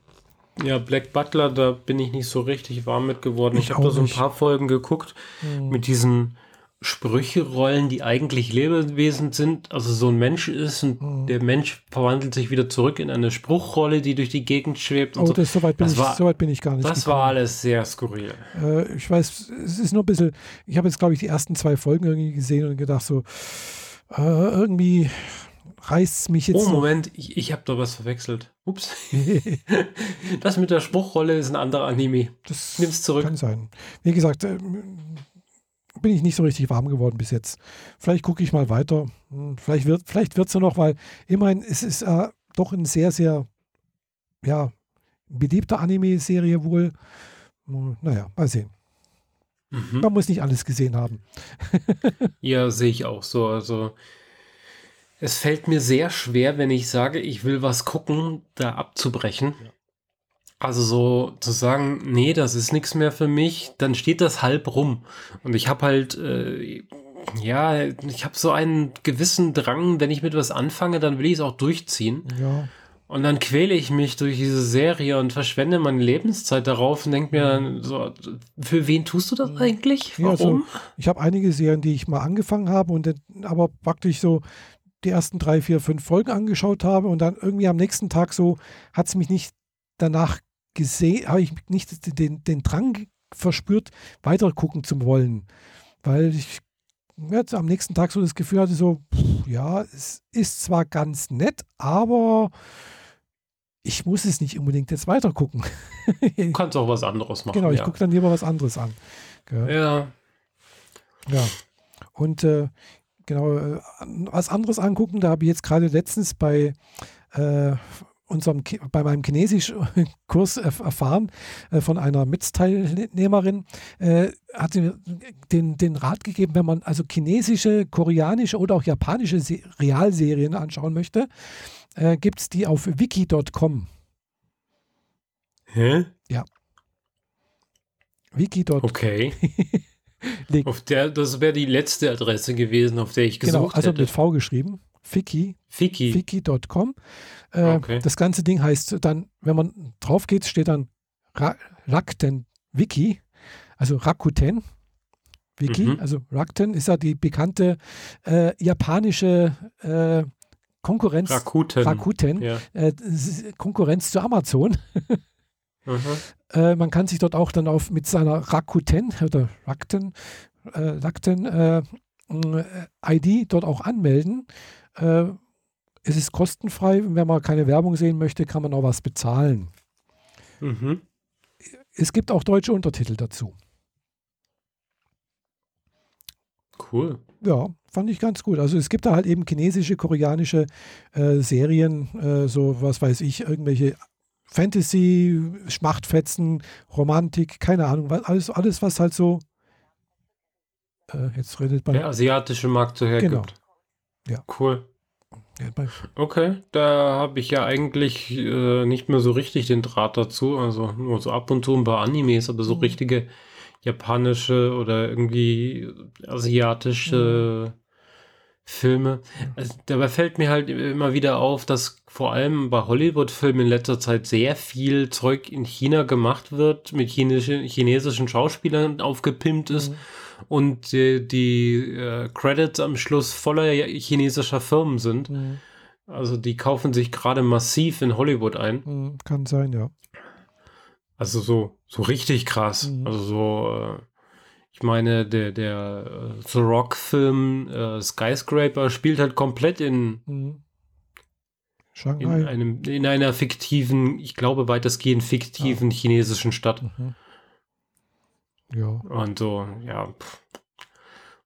Ja, Black Butler, da bin ich nicht so richtig warm mit geworden. Ich habe da so ein paar Folgen geguckt mit diesen Sprüche rollen, die eigentlich Lebewesen sind, also so ein Mensch ist und der Mensch verwandelt sich wieder zurück in eine Spruchrolle, die durch die Gegend schwebt. Und so weit bin ich gar nicht. Das gekommen. War alles sehr skurril. Ich weiß, es ist nur ein bisschen, ich habe jetzt glaube ich die ersten 2 Folgen irgendwie gesehen und gedacht so, irgendwie reißt es mich jetzt. Oh Moment, ich habe da was verwechselt. Ups. Das mit der Spruchrolle ist ein anderer Anime. Das nimm's zurück. Kann sein. Wie gesagt, bin ich nicht so richtig warm geworden bis jetzt. Vielleicht gucke ich mal weiter. Vielleicht wird's ja noch, weil immerhin es ist doch ein sehr, sehr beliebter Anime-Serie wohl. Naja, mal sehen. Mhm. Man muss nicht alles gesehen haben. Ja, sehe ich auch so. Also es fällt mir sehr schwer, wenn ich sage, ich will was gucken, da abzubrechen. Ja. Also so zu sagen, nee, das ist nichts mehr für mich, dann steht das halb rum. Und ich habe halt, ich habe so einen gewissen Drang, wenn ich mit was anfange, dann will ich es auch durchziehen. Ja. Und dann quäle ich mich durch diese Serie und verschwende meine Lebenszeit darauf und denke mir dann so, für wen tust du das eigentlich? Warum? Ja, also, ich habe einige Serien, die ich mal angefangen habe und aber praktisch so die ersten 3, 4, 5 Folgen angeschaut habe und dann irgendwie am nächsten Tag so hat es mich nicht danach gesehen, habe ich nicht den Drang verspürt, weiter gucken zu wollen. Weil ich am nächsten Tag so das Gefühl hatte, so, es ist zwar ganz nett, aber ich muss es nicht unbedingt jetzt weiter gucken. Du kannst auch was anderes machen. Genau, ich gucke dann lieber was anderes an. Ja. Ja. Und was anderes angucken, da habe ich jetzt gerade letztens bei meinem Chinesisch-Kurs erfahren von einer Mitteilnehmerin, hat sie den Rat gegeben, wenn man also chinesische, koreanische oder auch japanische Realserien anschauen möchte, gibt es die auf wiki.com. Hä? Ja. wiki.com. Okay. Das wäre die letzte Adresse gewesen, auf der ich gesucht hätte. Genau, also mit V geschrieben. Fiki.com. Okay. Das ganze Ding heißt dann, wenn man drauf geht, steht dann Rakuten Wiki, also Rakuten Wiki, also Rakuten ist ja die bekannte japanische Konkurrenz. Rakuten. Ja. Konkurrenz zu Amazon. Man kann sich dort auch dann mit seiner Rakuten-ID dort auch anmelden. Es ist kostenfrei. Wenn man keine Werbung sehen möchte, kann man auch was bezahlen. Mhm. Es gibt auch deutsche Untertitel dazu. Cool. Ja, fand ich ganz gut. Also es gibt da halt eben chinesische, koreanische Serien, so was weiß ich, irgendwelche Fantasy, Schmachtfetzen, Romantik, keine Ahnung, alles was halt so jetzt redet man. Der asiatische Markt so hergibt. Genau. Ja. Cool. Okay, da habe ich ja eigentlich nicht mehr so richtig den Draht dazu, also nur so ab und zu ein paar Animes, aber so richtige japanische oder irgendwie asiatische Filme. Also, dabei fällt mir halt immer wieder auf, dass vor allem bei Hollywood-Filmen in letzter Zeit sehr viel Zeug in China gemacht wird, mit chinesischen Schauspielern aufgepimpt ist. Und die Credits am Schluss voller chinesischer Firmen sind. Mhm. Also die kaufen sich gerade massiv in Hollywood ein. Mhm, kann sein, ja. Also so richtig krass. Mhm. Also so, ich meine, der The Rock-Film Skyscraper spielt halt komplett in Shanghai. In einer fiktiven, ich glaube weitestgehend fiktiven chinesischen Stadt. Mhm. Ja. Und so, ja.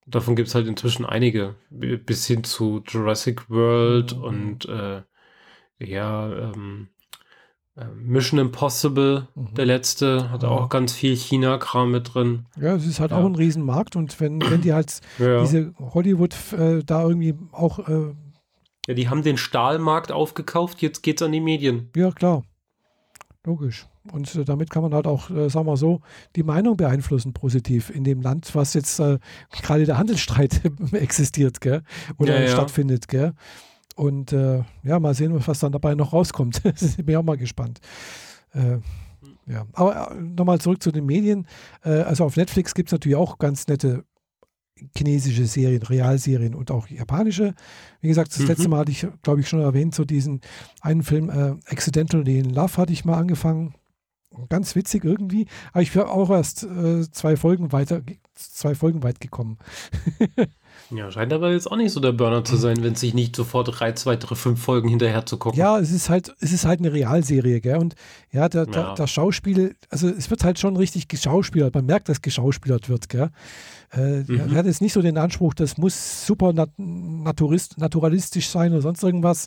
Davon gibt es halt inzwischen einige. Bis hin zu Jurassic World und Mission Impossible, der letzte, hat auch ganz viel China-Kram mit drin. Ja, es ist halt auch ein Riesenmarkt und wenn die halt diese Hollywood da irgendwie auch... die haben den Stahlmarkt aufgekauft, jetzt geht's an die Medien. Ja, klar. Logisch. Und damit kann man halt auch, sagen wir so, die Meinung beeinflussen positiv in dem Land, was jetzt gerade der Handelsstreit existiert, gell? Oder stattfindet. Gell? Und mal sehen, was dann dabei noch rauskommt. Bin ich auch mal gespannt. Aber nochmal zurück zu den Medien. Also auf Netflix gibt es natürlich auch ganz nette chinesische Serien, Realserien und auch japanische. Wie gesagt, das letzte Mal hatte ich, glaube ich, schon erwähnt, so diesen einen Film Accidental in Love hatte ich mal angefangen. Ganz witzig irgendwie. Aber ich bin auch erst zwei Folgen weit gekommen. Ja, scheint aber jetzt auch nicht so der Burner zu sein, wenn es sich nicht sofort reizt, weitere 5 Folgen hinterher zu gucken. Ja, es ist halt eine Realserie, gell? Und ja, das Schauspiel, also es wird halt schon richtig geschauspielert. Man merkt, dass geschauspielert wird, gell? Er hat jetzt nicht so den Anspruch, das muss super naturalistisch sein oder sonst irgendwas.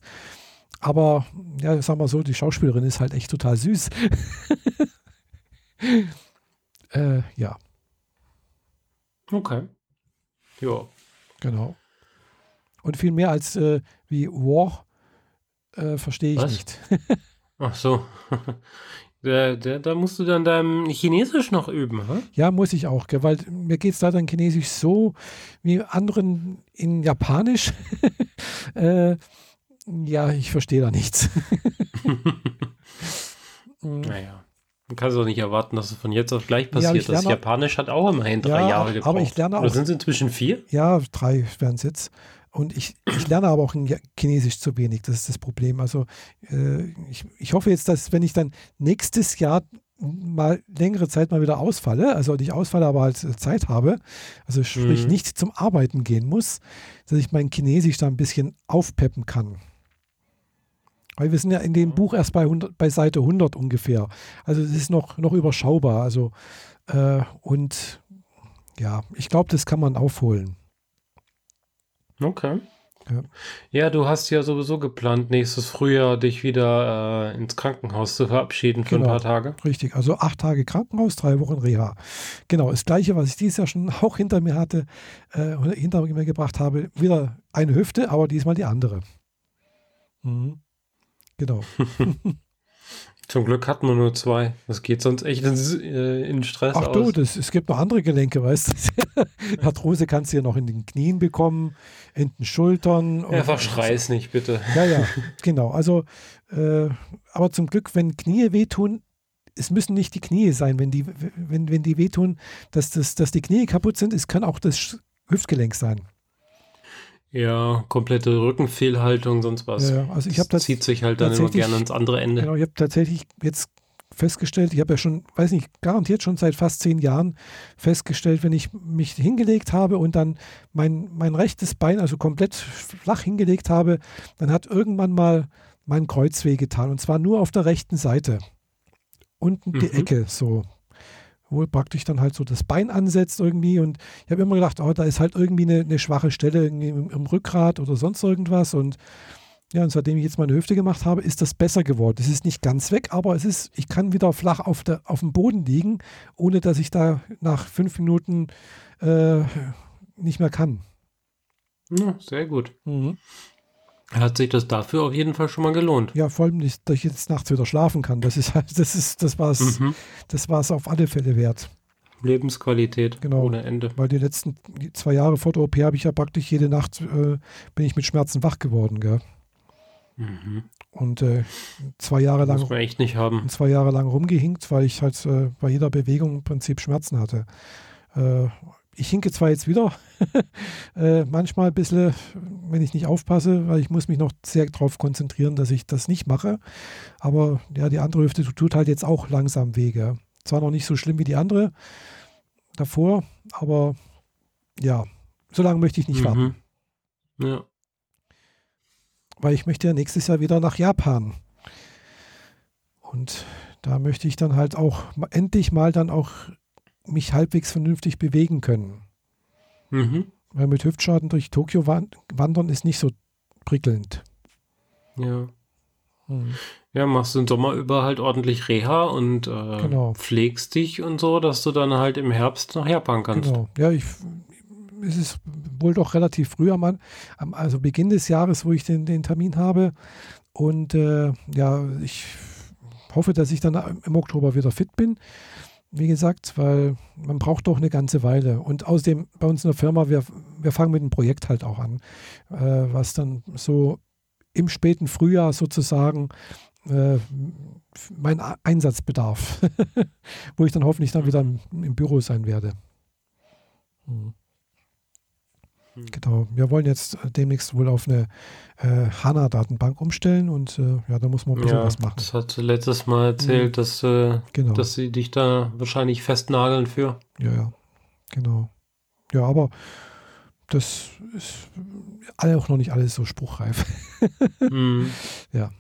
Aber, ja, sagen wir so, die Schauspielerin ist halt echt total süß. Ja. Okay. Ja. Genau. Und viel mehr als wie War verstehe ich nicht. Ach so. Da musst du dann dein Chinesisch noch üben, hm? Ja, muss ich auch, gell? Weil mir geht es leider in Chinesisch so wie anderen in Japanisch. Ja, ich verstehe da nichts. Naja. Man kann es auch nicht erwarten, dass es von jetzt auf gleich passiert. Ja, das Japanisch hat auch immerhin 3 Jahre gebraucht. Aber ich lerne auch. Oder sind es inzwischen 4? Ja, 3 werden es jetzt. Und ich lerne aber auch in Chinesisch zu wenig. Das ist das Problem. Also ich hoffe jetzt, dass wenn ich dann nächstes Jahr mal längere Zeit mal wieder ausfalle, also nicht ausfalle, aber halt Zeit habe, also sprich nicht zum Arbeiten gehen muss, dass ich mein Chinesisch da ein bisschen aufpeppen kann. Weil wir sind ja in dem Buch erst bei Seite 100 ungefähr. Also es ist noch überschaubar. Also und ja, ich glaube, das kann man aufholen. Okay. Ja. Ja, du hast ja sowieso geplant, nächstes Frühjahr dich wieder ins Krankenhaus zu verabschieden für ein paar Tage. Richtig, also 8 Tage Krankenhaus, 3 Wochen Reha. Genau, das Gleiche, was ich dieses Jahr schon auch hinter mir hatte, hinter mir gebracht habe. Wieder eine Hüfte, aber diesmal die andere. Mhm. Genau. Zum Glück hat man nur 2. Das geht sonst echt in Stress aus. Ach du, es gibt noch andere Gelenke, weißt du? Arthrose kannst du ja noch in den Knien bekommen, in den Schultern. Ja, verschrei's nicht, bitte. Ja, genau. Also, aber zum Glück, wenn Knie wehtun, es müssen nicht die Knie sein. Wenn die wehtun, dass die Knie kaputt sind, es kann auch das Hüftgelenk sein. Ja, komplette Rückenfehlhaltung, sonst was. Ja, also das zieht sich halt dann immer gerne ans andere Ende. Genau, ich habe tatsächlich jetzt festgestellt, ich habe ja schon, weiß nicht, garantiert schon seit fast 10 Jahren festgestellt, wenn ich mich hingelegt habe und dann mein rechtes Bein, also komplett flach hingelegt habe, dann hat irgendwann mal mein Kreuz wehgetan. Und zwar nur auf der rechten Seite. Unten die Ecke so. Wo praktisch dann halt so das Bein ansetzt irgendwie und ich habe immer gedacht, da ist halt irgendwie eine schwache Stelle im Rückgrat oder sonst irgendwas und ja, und seitdem ich jetzt meine Hüfte gemacht habe, ist das besser geworden. Es ist nicht ganz weg, aber ich kann wieder flach auf dem Boden liegen, ohne dass ich da nach 5 Minuten nicht mehr kann. Ja, sehr gut. Mhm. Hat sich das dafür auf jeden Fall schon mal gelohnt. Ja, vor allem, dass ich jetzt nachts wieder schlafen kann. Das war es auf alle Fälle wert. Lebensqualität ohne Ende. Weil die letzten 2 Jahre vor der OP habe ich ja praktisch jede Nacht bin ich mit Schmerzen wach geworden, gell? Mhm. Und 2 Jahre lang muss man echt nicht haben. 2 Jahre lang rumgehinkt, weil ich halt bei jeder Bewegung im Prinzip Schmerzen hatte. Ich hinke zwar jetzt wieder, manchmal ein bisschen, wenn ich nicht aufpasse, weil ich muss mich noch sehr darauf konzentrieren, dass ich das nicht mache. Aber ja, die andere Hüfte tut halt jetzt auch langsam weh. Gell? Zwar noch nicht so schlimm wie die andere davor, aber ja, so lange möchte ich nicht warten. Ja. Weil ich möchte ja nächstes Jahr wieder nach Japan. Und da möchte ich dann halt auch endlich mal dann auch mich halbwegs vernünftig bewegen können. Mhm. Weil mit Hüftschaden durch Tokio wandern ist nicht so prickelnd. Ja. Ja, machst du den Sommer über halt ordentlich Reha und pflegst dich und so, dass du dann halt im Herbst nach Japan kannst. Genau. Ja, es ist wohl doch relativ früh also Beginn des Jahres, wo ich den Termin habe. Und ich hoffe, dass ich dann im Oktober wieder fit bin. Wie gesagt, weil man braucht doch eine ganze Weile. Und außerdem bei uns in der Firma, wir fangen mit einem Projekt halt auch an, was dann so im späten Frühjahr sozusagen mein Einsatzbedarf, wo ich dann hoffentlich dann wieder im Büro sein werde. Genau. Wir wollen jetzt demnächst wohl auf eine HANA-Datenbank umstellen und ja, da muss man ein bisschen was machen. Das hat letztes Mal erzählt, dass sie dich da wahrscheinlich festnageln für. Ja, genau. Ja, aber das ist auch noch nicht alles so spruchreif. Ja.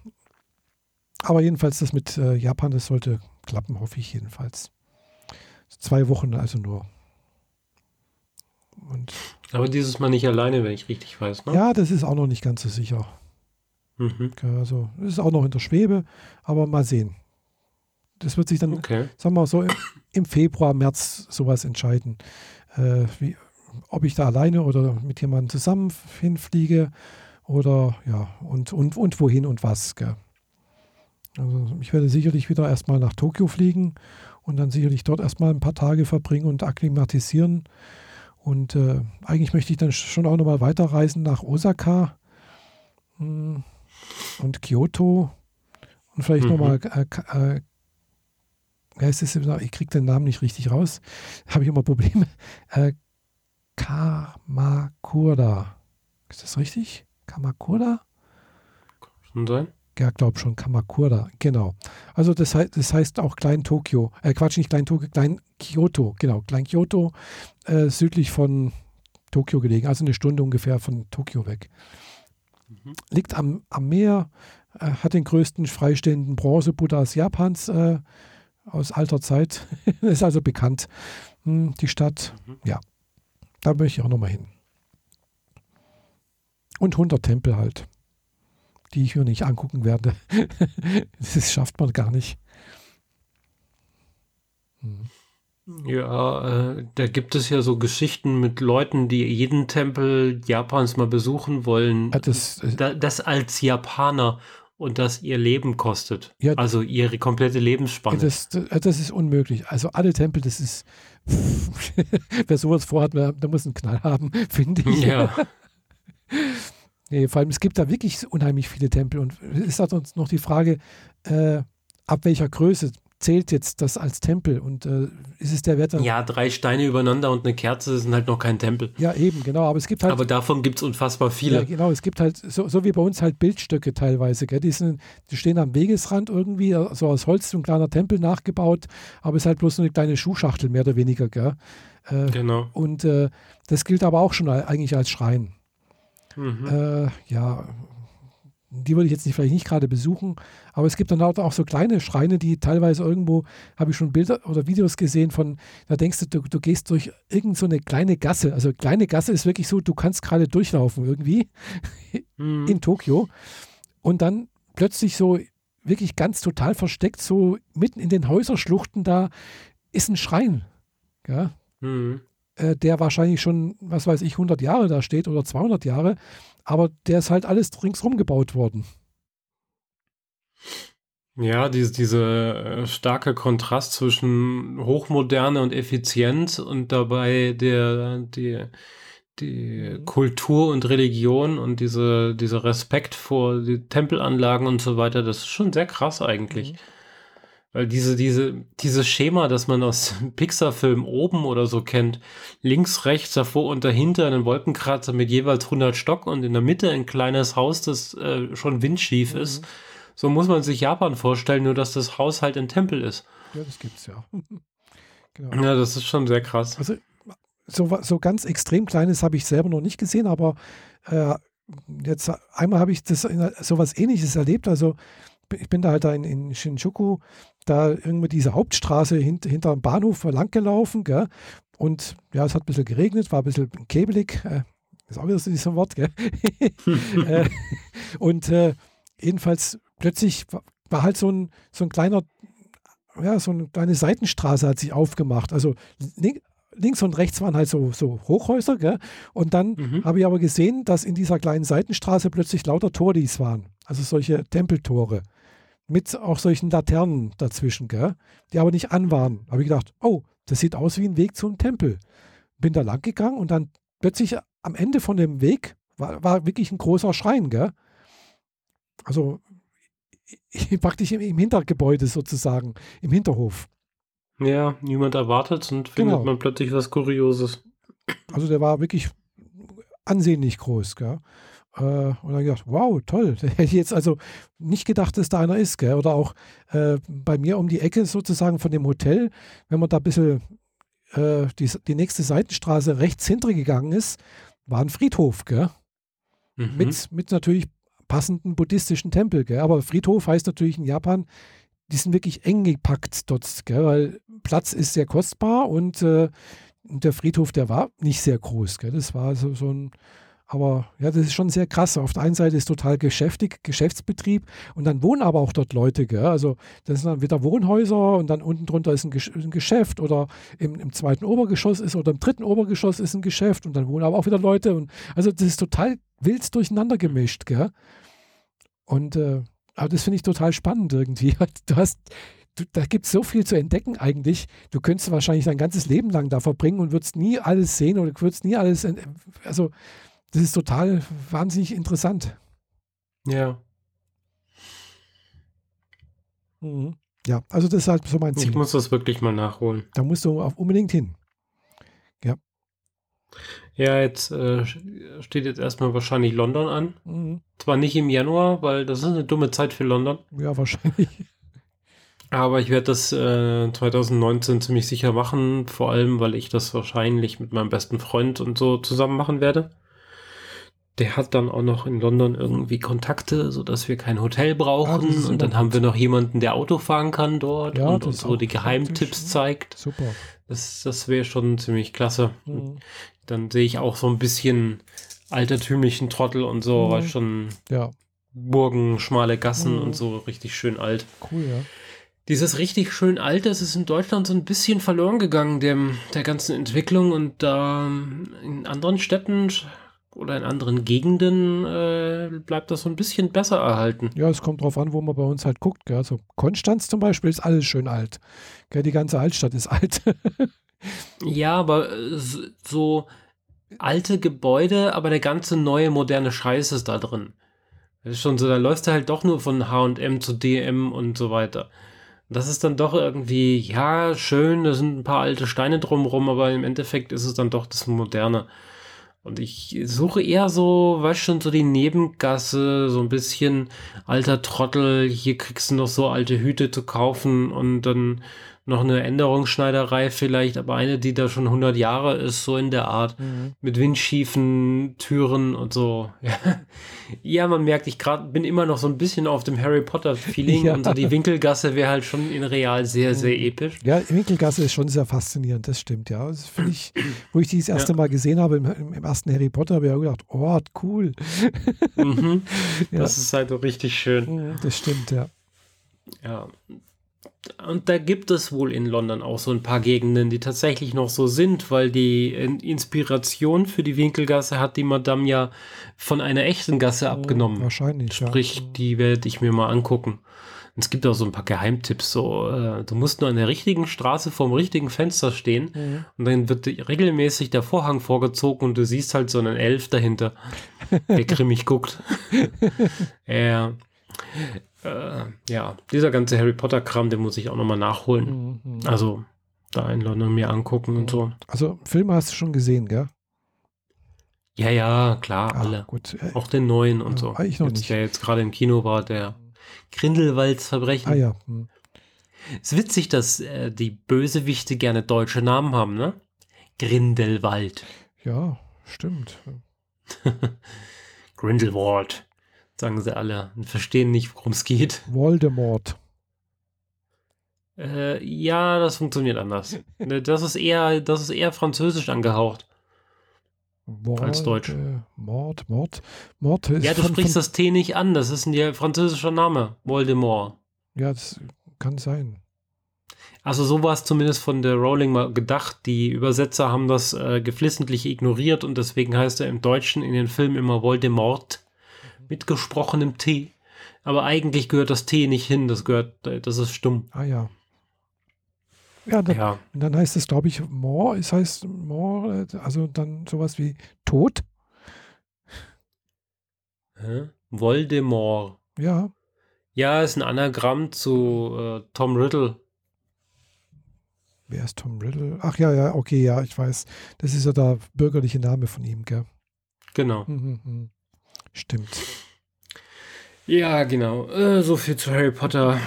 Aber jedenfalls das mit Japan, das sollte klappen, hoffe ich jedenfalls. 2 Wochen also nur. Und aber dieses Mal nicht alleine, wenn ich richtig weiß, ne? Ja, das ist auch noch nicht ganz so sicher. Mhm. Also, es ist auch noch in der Schwebe, aber mal sehen. Das wird sich dann, sagen wir mal so, im Februar, März sowas entscheiden. Ob ich da alleine oder mit jemandem zusammen hinfliege oder ja, und wohin und was, gell? Also ich werde sicherlich wieder erstmal nach Tokio fliegen und dann sicherlich dort erstmal ein paar Tage verbringen und akklimatisieren. Und eigentlich möchte ich dann schon auch nochmal weiterreisen nach Osaka und Kyoto und vielleicht nochmal ich kriege den Namen nicht richtig raus, habe ich immer Probleme. Kamakura. Ist das richtig? Kamakura? Kann sein. Ja, glaube schon, Kamakura, genau. Also das heißt auch Klein-Tokio, nicht Klein-Tokio, Klein-Kyoto, genau, Klein-Kyoto, südlich von Tokio gelegen, also 1 Stunde ungefähr von Tokio weg. Mhm. Liegt am Meer, hat den größten freistehenden Bronze-Buddhas Japans aus alter Zeit, ist also bekannt, die Stadt, ja, da möchte ich auch nochmal hin. Und 100 Tempel halt, die ich mir nicht angucken werde. Das schafft man gar nicht. Ja, da gibt es ja so Geschichten mit Leuten, die jeden Tempel Japans mal besuchen wollen. Das als Japaner und das ihr Leben kostet. Ja, also ihre komplette Lebensspanne. Das ist unmöglich. Also alle Tempel, das ist wer sowas vorhat, der muss einen Knall haben, finde ich. Ja. Nee, vor allem, es gibt da wirklich unheimlich viele Tempel und es ist halt uns noch die Frage, ab welcher Größe zählt jetzt das als Tempel und ist es der Wert? Ja, 3 Steine übereinander und eine Kerze sind halt noch kein Tempel. Ja, eben, genau, aber es gibt halt... Aber davon gibt es unfassbar viele. Ja, genau, es gibt halt, so wie bei uns halt Bildstöcke teilweise, gell? Die stehen am Wegesrand irgendwie, so aus Holz, so ein kleiner Tempel nachgebaut, aber es ist halt bloß nur eine kleine Schuhschachtel, mehr oder weniger, gell? Genau. Und das gilt aber auch schon eigentlich als Schrein. Mhm. Ja, die würde ich jetzt vielleicht nicht gerade besuchen, aber es gibt dann auch so kleine Schreine, die teilweise irgendwo, habe ich schon Bilder oder Videos gesehen von, da denkst du gehst durch irgend so eine kleine Gasse, also kleine Gasse ist wirklich so, du kannst gerade durchlaufen irgendwie in Tokio und dann plötzlich so wirklich ganz total versteckt, so mitten in den Häuserschluchten da ist ein Schrein, ja, der wahrscheinlich schon, was weiß ich, 100 Jahre da steht oder 200 Jahre, aber der ist halt alles ringsrum gebaut worden. Ja, diese starke Kontrast zwischen Hochmoderne und Effizienz und dabei die Kultur und Religion und dieser Respekt vor die Tempelanlagen und so weiter, das ist schon sehr krass eigentlich. Mhm. Weil dieses Schema, das man aus Pixar-Filmen oben oder so kennt, links, rechts, davor und dahinter einen Wolkenkratzer mit jeweils 100 Stock und in der Mitte ein kleines Haus, das schon windschief ist. So muss man sich Japan vorstellen, nur dass das Haus halt ein Tempel ist. Ja, das gibt's ja. Genau. Ja, das ist schon sehr krass. Also so ganz extrem Kleines habe ich selber noch nicht gesehen, aber jetzt einmal habe ich sowas Ähnliches erlebt, also ich bin da halt in Shinjuku, da irgendwie diese Hauptstraße hinter dem Bahnhof lang gelaufen, gell? Und ja, es hat ein bisschen geregnet, war ein bisschen käbelig, ist auch wieder so ein Wort, gell? Und jedenfalls plötzlich war halt so eine kleine Seitenstraße hat sich aufgemacht, also links und rechts waren halt so Hochhäuser, gell? Und dann habe ich aber gesehen, dass in dieser kleinen Seitenstraße plötzlich lauter Toris waren, also solche Tempeltore mit auch solchen Laternen dazwischen, gell? Die aber nicht an waren. Da habe ich gedacht, oh, das sieht aus wie ein Weg zum Tempel. Bin da lang gegangen und dann plötzlich am Ende von dem Weg war wirklich ein großer Schrein, gell? Also praktisch im Hintergebäude sozusagen, im Hinterhof. Ja, niemand erwartet und findet man plötzlich was Kurioses. Also der war wirklich ansehnlich groß, gell? Und dann gedacht, wow, toll. Hätte ich jetzt also nicht gedacht, dass da einer ist, gell? Oder auch bei mir um die Ecke sozusagen von dem Hotel, wenn man da ein bisschen die nächste Seitenstraße rechts hinter gegangen ist, war ein Friedhof, gell? Mhm. Mit natürlich passenden buddhistischen Tempel, gell? Aber Friedhof heißt natürlich in Japan, die sind wirklich eng gepackt dort, gell? Weil Platz ist sehr kostbar und der Friedhof, der war nicht sehr groß, gell? Das war so ein, aber ja, das ist schon sehr krass. Auf der einen Seite ist total geschäftig, Geschäftsbetrieb, und dann wohnen aber auch dort Leute, gell? Also das sind dann wieder Wohnhäuser und dann unten drunter ist ein Geschäft, oder im zweiten Obergeschoss ist oder im dritten Obergeschoss ist ein Geschäft, und dann wohnen aber auch wieder Leute, und also das ist total wild durcheinander gemischt, gell? Und aber das finde ich total spannend irgendwie. Da gibt es so viel zu entdecken eigentlich. Du könntest wahrscheinlich dein ganzes Leben lang da verbringen und würdest nie alles sehen oder würdest nie alles. Also, das ist total wahnsinnig interessant. Ja. Mhm. Ja, also, das ist halt so mein Ziel. Ich muss das wirklich mal nachholen. Da musst du unbedingt hin. Ja. Ja, jetzt steht jetzt erstmal wahrscheinlich London an. Mhm. Zwar nicht im Januar, weil das ist eine dumme Zeit für London. Ja, wahrscheinlich. Aber ich werde das 2019 ziemlich sicher machen, vor allem, weil ich das wahrscheinlich mit meinem besten Freund und so zusammen machen werde. Der hat dann auch noch in London irgendwie Kontakte, sodass wir kein Hotel brauchen. Ja, und dann haben wir noch jemanden, der Auto fahren kann dort, ja, und uns so die Geheimtipps zeigt. Super. Das wäre schon ziemlich klasse. Mhm. Dann sehe ich auch so ein bisschen altertümlichen Trottel und so, weil schon Burgen, schmale Gassen und so, richtig schön alt. Cool, ja. Dieses richtig schön Alte, das ist in Deutschland so ein bisschen verloren gegangen, der ganzen Entwicklung, und da in anderen Städten oder in anderen Gegenden bleibt das so ein bisschen besser erhalten. Ja, es kommt drauf an, wo man bei uns halt guckt, gell? Also Konstanz zum Beispiel ist alles schön alt, gell? Die ganze Altstadt ist alt. Ja, aber so alte Gebäude, aber der ganze neue, moderne Scheiß ist da drin. Das ist schon so, da läufst du halt doch nur von H&M zu DM und so weiter. Das ist dann doch irgendwie, ja, schön, da sind ein paar alte Steine drumrum, aber im Endeffekt ist es dann doch das Moderne. Und ich suche eher so, weißt schon, so die Nebengasse, so ein bisschen alter Trottel, hier kriegst du noch so alte Hüte zu kaufen und dann noch eine Änderungsschneiderei vielleicht, aber eine, die da schon 100 Jahre ist, so in der Art, mit windschiefen Türen und so. Ja, man merkt, ich bin immer noch so ein bisschen auf dem Harry Potter-Feeling, ja. Und so die Winkelgasse wäre halt schon in real sehr, sehr episch. Ja, die Winkelgasse ist schon sehr faszinierend, das stimmt, ja. Das finde ich, wo ich die das erste Mal gesehen habe, im ersten Harry Potter, habe ich auch gedacht, oh, cool. Ja. Das ist halt so richtig schön. Das stimmt, ja. Ja. Und da gibt es wohl in London auch so ein paar Gegenden, die tatsächlich noch so sind, weil die Inspiration für die Winkelgasse hat die Madame ja von einer echten Gasse abgenommen. Wahrscheinlich, sprich, die werde ich mir mal angucken. Und es gibt auch so ein paar Geheimtipps, so du musst nur an der richtigen Straße vorm richtigen Fenster stehen und dann wird regelmäßig der Vorhang vorgezogen und du siehst halt so einen Elf dahinter, der grimmig guckt. Ja, dieser ganze Harry Potter-Kram, den muss ich auch nochmal nachholen. Also, da in London mir angucken und so. Also, Filme hast du schon gesehen, gell? Ja, ja, klar, alle. Gut. Auch den neuen und so. Ich noch nicht. Der jetzt gerade im Kino war, der Grindelwalds Verbrechen. Ah, ja. Es ist witzig, dass die Bösewichte gerne deutsche Namen haben, ne? Grindelwald. Ja, stimmt. Grindelwald. Sagen sie alle und verstehen nicht, worum es geht. Voldemort. Ja, das funktioniert anders. Das ist eher französisch angehaucht. Als Deutsch. Mord ist. Ja, du sprichst das T nicht an, das ist ein französischer Name. Voldemort. Ja, das kann sein. Also so war es zumindest von der Rowling mal gedacht. Die Übersetzer haben das geflissentlich ignoriert und deswegen heißt er im Deutschen in den Filmen immer Voldemort. Mit gesprochenem T. Aber eigentlich gehört das T nicht hin, das ist stumm. Ah ja. Ja. Und dann heißt es, glaube ich, Mor, also dann sowas wie Tod. Voldemort. Ja. Ja, ist ein Anagramm zu Tom Riddle. Wer ist Tom Riddle? Ach ja, okay, ja, ich weiß. Das ist ja der bürgerliche Name von ihm, gell? Genau. Mhm. Stimmt. Ja, genau. So viel zu Harry Potter.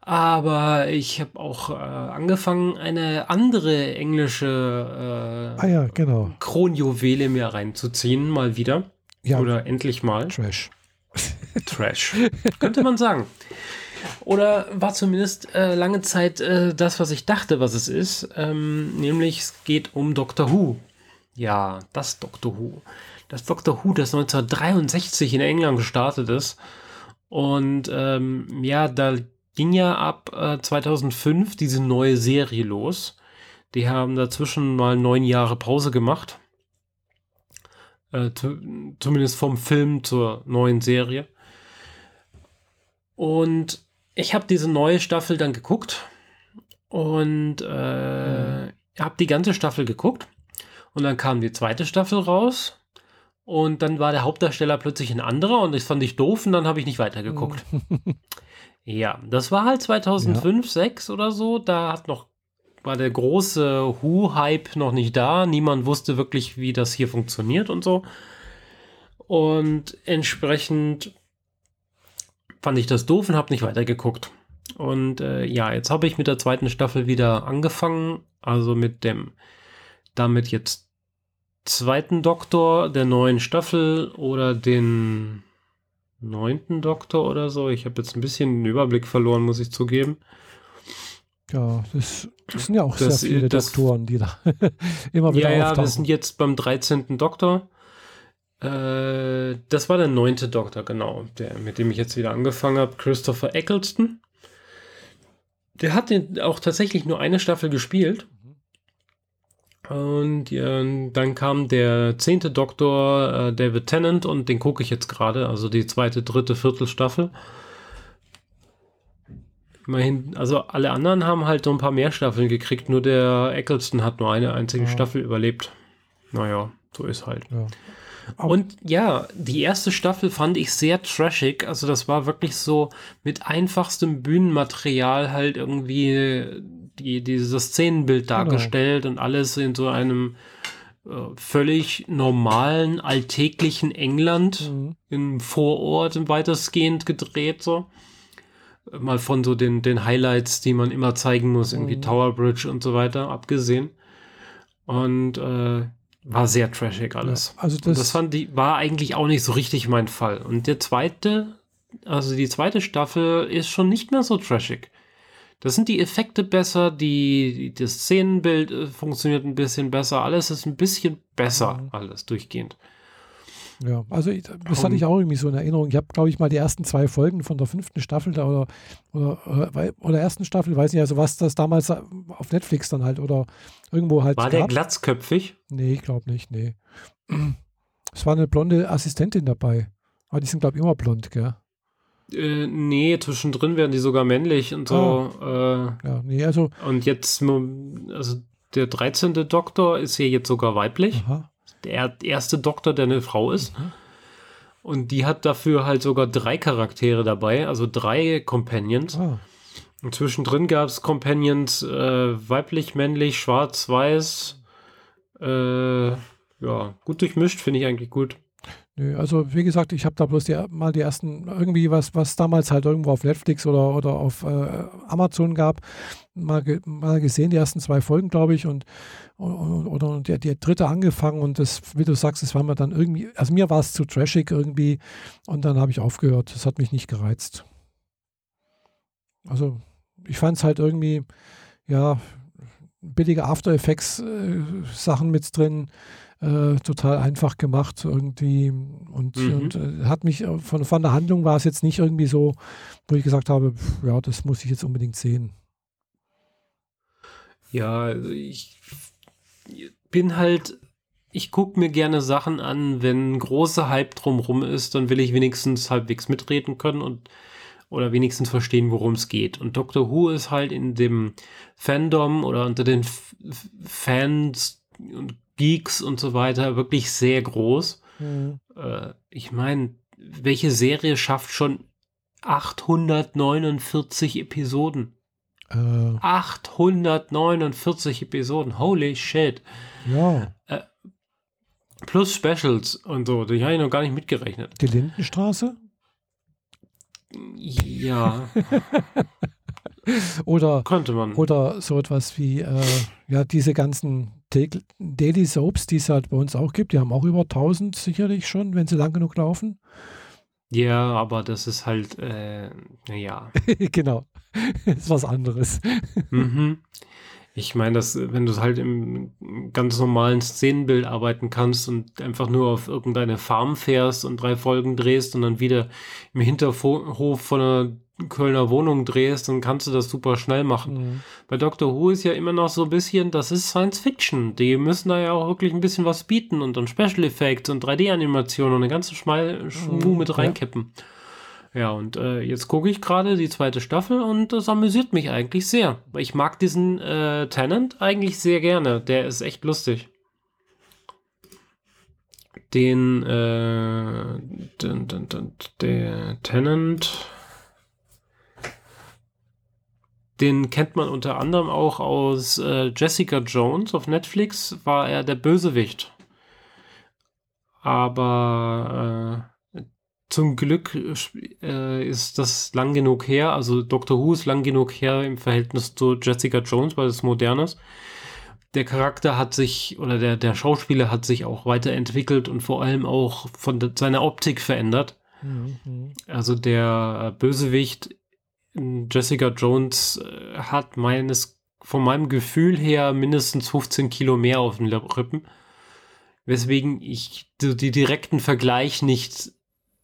Aber ich habe auch angefangen, eine andere englische Kronjuwele mir reinzuziehen, mal wieder. Ja. Oder endlich mal. Trash. Trash. Könnte man sagen. Oder war zumindest lange Zeit das, was ich dachte, was es ist. Nämlich, es geht um Doctor Who. Ja, das Doctor Who. Das Doctor Who, das 1963 in England gestartet ist. Und ja, da ging ja ab 2005 diese neue Serie los. Die haben dazwischen mal 9 Jahre Pause gemacht. Zumindest vom Film zur neuen Serie. Und ich habe diese neue Staffel dann geguckt und habe die ganze Staffel geguckt. Und dann kam die zweite Staffel raus und dann war der Hauptdarsteller plötzlich ein anderer und das fand ich doof und dann habe ich nicht weitergeguckt. Ja, das war halt 2005, 2006 oder so, da war der große Who-Hype noch nicht da. Niemand wusste wirklich, wie das hier funktioniert und so. Und entsprechend fand ich das doof und habe nicht weitergeguckt. Und ja, jetzt habe ich mit der zweiten Staffel wieder angefangen. Also mit dem damit jetzt zweiten Doktor der neuen Staffel oder den 9. Doktor oder so. Ich habe jetzt ein bisschen den Überblick verloren, muss ich zugeben. Ja, das sind ja auch sehr viele Doktoren, die da immer wieder auftauchen. Ja, wir sind jetzt beim 13. Doktor. Das war der 9. Doktor, genau, mit dem ich jetzt wieder angefangen habe, Christopher Eccleston. Der hat auch tatsächlich nur eine Staffel gespielt. Und dann kam der 10. Doktor, David Tennant, und den gucke ich jetzt gerade, also die 2., 3., 4. Staffel. Immerhin, also alle anderen haben halt so ein paar mehr Staffeln gekriegt, nur der Eccleston hat nur eine einzige Staffel überlebt. Naja, so ist halt. Ja. Und ja, die erste Staffel fand ich sehr trashig, also das war wirklich so mit einfachstem Bühnenmaterial halt irgendwie dieses Szenenbild dargestellt und alles in so einem völlig normalen, alltäglichen England im Vorort weitestgehend gedreht, so. Mal von so den Highlights, die man immer zeigen muss, irgendwie Tower Bridge und so weiter, abgesehen. Und war sehr trashig alles. Ja, also das war eigentlich auch nicht so richtig mein Fall. Und die zweite Staffel ist schon nicht mehr so trashig. Das sind die Effekte besser, das Szenenbild funktioniert ein bisschen besser, alles ist ein bisschen besser, alles durchgehend. Ja, also das hatte ich auch irgendwie so in Erinnerung. Ich habe, glaube ich, mal die ersten 2 Folgen von der 5. Staffel da oder 1. Staffel, weiß nicht, also was das damals auf Netflix dann halt oder irgendwo halt war. Der glatzköpfig? Nee, ich glaube nicht, nee. Es war eine blonde Assistentin dabei. Aber die sind, glaube ich, immer blond, gell? Nee, zwischendrin werden die sogar männlich und so. Ja, nee, also. Und jetzt, also der 13. Doktor ist hier jetzt sogar weiblich. Aha. Der erste Doktor, der eine Frau ist. Und die hat dafür halt sogar 3 Charaktere dabei, also 3 Companions. Und zwischendrin gab es Companions weiblich, männlich, schwarz, weiß. Ja, gut durchmischt, finde ich eigentlich gut. Nö, also wie gesagt, ich habe da bloß mal die ersten, irgendwie was damals halt irgendwo auf Netflix oder auf Amazon gab, mal gesehen, die ersten 2 Folgen, glaube ich, und der dritte angefangen und das, wie du sagst, das war mir dann irgendwie, also mir war es zu trashig irgendwie und dann habe ich aufgehört, das hat mich nicht gereizt. Also ich fand es halt irgendwie, ja, billige After Effects Sachen mit drin, total einfach gemacht irgendwie und hat mich von der Handlung war es jetzt nicht irgendwie so, wo ich gesagt habe, ja, das muss ich jetzt unbedingt sehen. Ja, ich bin halt, ich gucke mir gerne Sachen an, wenn ein großer Hype drumherum ist, dann will ich wenigstens halbwegs mitreden können oder wenigstens verstehen, worum es geht. Und Doctor Who ist halt in dem Fandom oder unter den Fans und Geeks und so weiter wirklich sehr groß. Mhm. Ich meine, welche Serie schafft schon 849 Episoden? 849 Episoden, holy shit. Ja. Plus Specials und so, die habe ich noch gar nicht mitgerechnet. Die Lindenstraße? Ja. Oder, könnte man. Oder so etwas wie ja, diese ganzen Daily Soaps, die es halt bei uns auch gibt, die haben auch über 1000 sicherlich schon, wenn sie lang genug laufen. Ja, aber das ist halt, naja. Genau, das ist was anderes. Mhm. Ich meine, dass wenn du halt im ganz normalen Szenenbild arbeiten kannst und einfach nur auf irgendeine Farm fährst und 3 Folgen drehst und dann wieder im Hinterhof von einer Kölner Wohnung drehst, dann kannst du das super schnell machen. Mhm. Bei Doctor Who ist ja immer noch so ein bisschen, das ist Science Fiction. Die müssen da ja auch wirklich ein bisschen was bieten und dann Special Effects und 3D-Animationen und eine ganze Schmu mit reinkippen. Ja, und jetzt gucke ich gerade die 2. Staffel und das amüsiert mich eigentlich sehr. Ich mag diesen Tennant eigentlich sehr gerne. Der ist echt lustig. Der Tennant... Den kennt man unter anderem auch aus Jessica Jones auf Netflix, war er der Bösewicht. Aber zum Glück ist das lang genug her, also Doctor Who ist lang genug her im Verhältnis zu Jessica Jones, weil es modern ist. Der Charakter hat sich, oder der Schauspieler hat sich auch weiterentwickelt und vor allem auch von seiner Optik verändert. Mhm. Also der Bösewicht Jessica Jones hat von meinem Gefühl her mindestens 15 Kilo mehr auf den Rippen, weswegen ich die direkten Vergleich nicht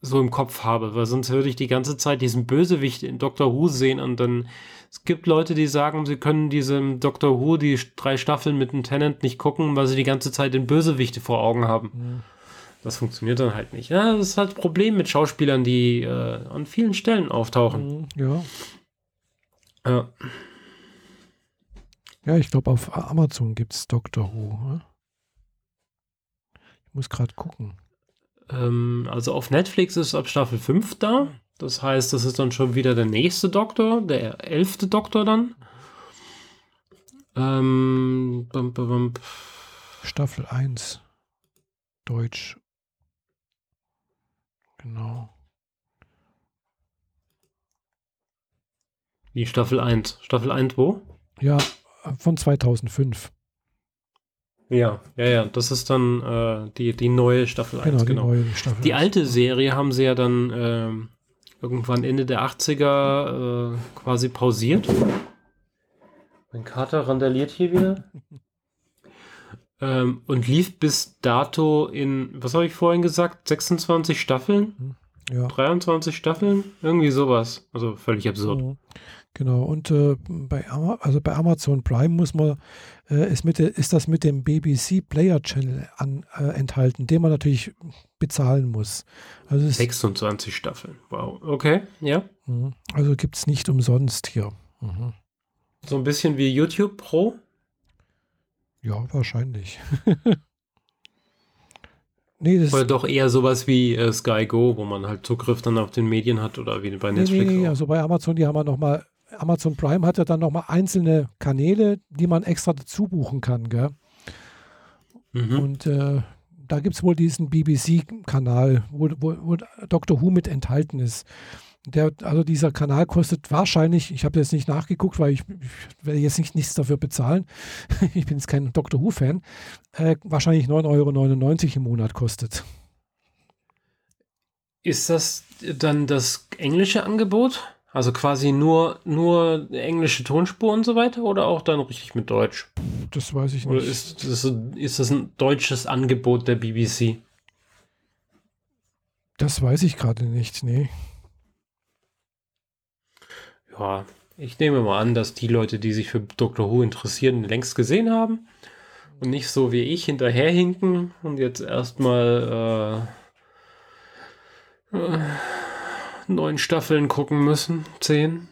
so im Kopf habe, weil sonst würde ich die ganze Zeit diesen Bösewicht in Doctor Who sehen und dann, es gibt Leute, die sagen, sie können diesem Doctor Who die 3 Staffeln mit dem Tennant nicht gucken, weil sie die ganze Zeit den Bösewicht vor Augen haben. Ja. Das funktioniert dann halt nicht. Ja, das ist halt ein Problem mit Schauspielern, die an vielen Stellen auftauchen. Ja. Ja, ich glaube, auf Amazon gibt es Doctor Who. Oder? Ich muss gerade gucken. Also auf Netflix ist ab Staffel 5 da. Das heißt, das ist dann schon wieder der nächste Doktor, der 11. Doktor dann. Staffel 1. Deutsch. Genau. Die Staffel 1. Staffel 1 wo? Ja, von 2005. Ja, das ist dann die neue Staffel 1. Genau, die neue Staffel 1. Die alte Serie haben sie ja dann irgendwann Ende der 80er quasi pausiert. Mein Kater randaliert hier wieder. Und lief bis dato in, was habe ich vorhin gesagt, 26 Staffeln? Ja. 23 Staffeln? Irgendwie sowas. Also völlig absurd. Genau, und bei Amazon Prime muss man, ist das mit dem BBC Player Channel enthalten, den man natürlich bezahlen muss. Also 26 Staffeln, wow. Okay, ja. Also gibt es nicht umsonst hier. Mhm. So ein bisschen wie YouTube Pro? Ja, wahrscheinlich. Nee, das oder doch eher sowas wie Sky Go, wo man halt Zugriff dann auf den Medien hat oder wie bei Netflix. Nee, also bei Amazon, die haben ja nochmal, Amazon Prime hat ja dann nochmal einzelne Kanäle, die man extra dazu buchen kann, gell? Mhm. Und da gibt es wohl diesen BBC-Kanal, wo Doctor Who mit enthalten ist. Also dieser Kanal kostet wahrscheinlich, ich habe jetzt nicht nachgeguckt, weil ich werde jetzt nichts dafür bezahlen, ich bin jetzt kein Doctor Who-Fan, wahrscheinlich 9,99 € im Monat kostet. Ist das dann das englische Angebot? Also quasi nur englische Tonspur und so weiter oder auch dann richtig mit Deutsch? Das weiß ich nicht. Oder ist das ein deutsches Angebot der BBC? Das weiß ich gerade nicht, nee. Ja, ich nehme mal an, dass die Leute, die sich für Doctor Who interessieren, längst gesehen haben und nicht so wie ich hinterherhinken und jetzt erstmal 9 Staffeln gucken müssen, 10.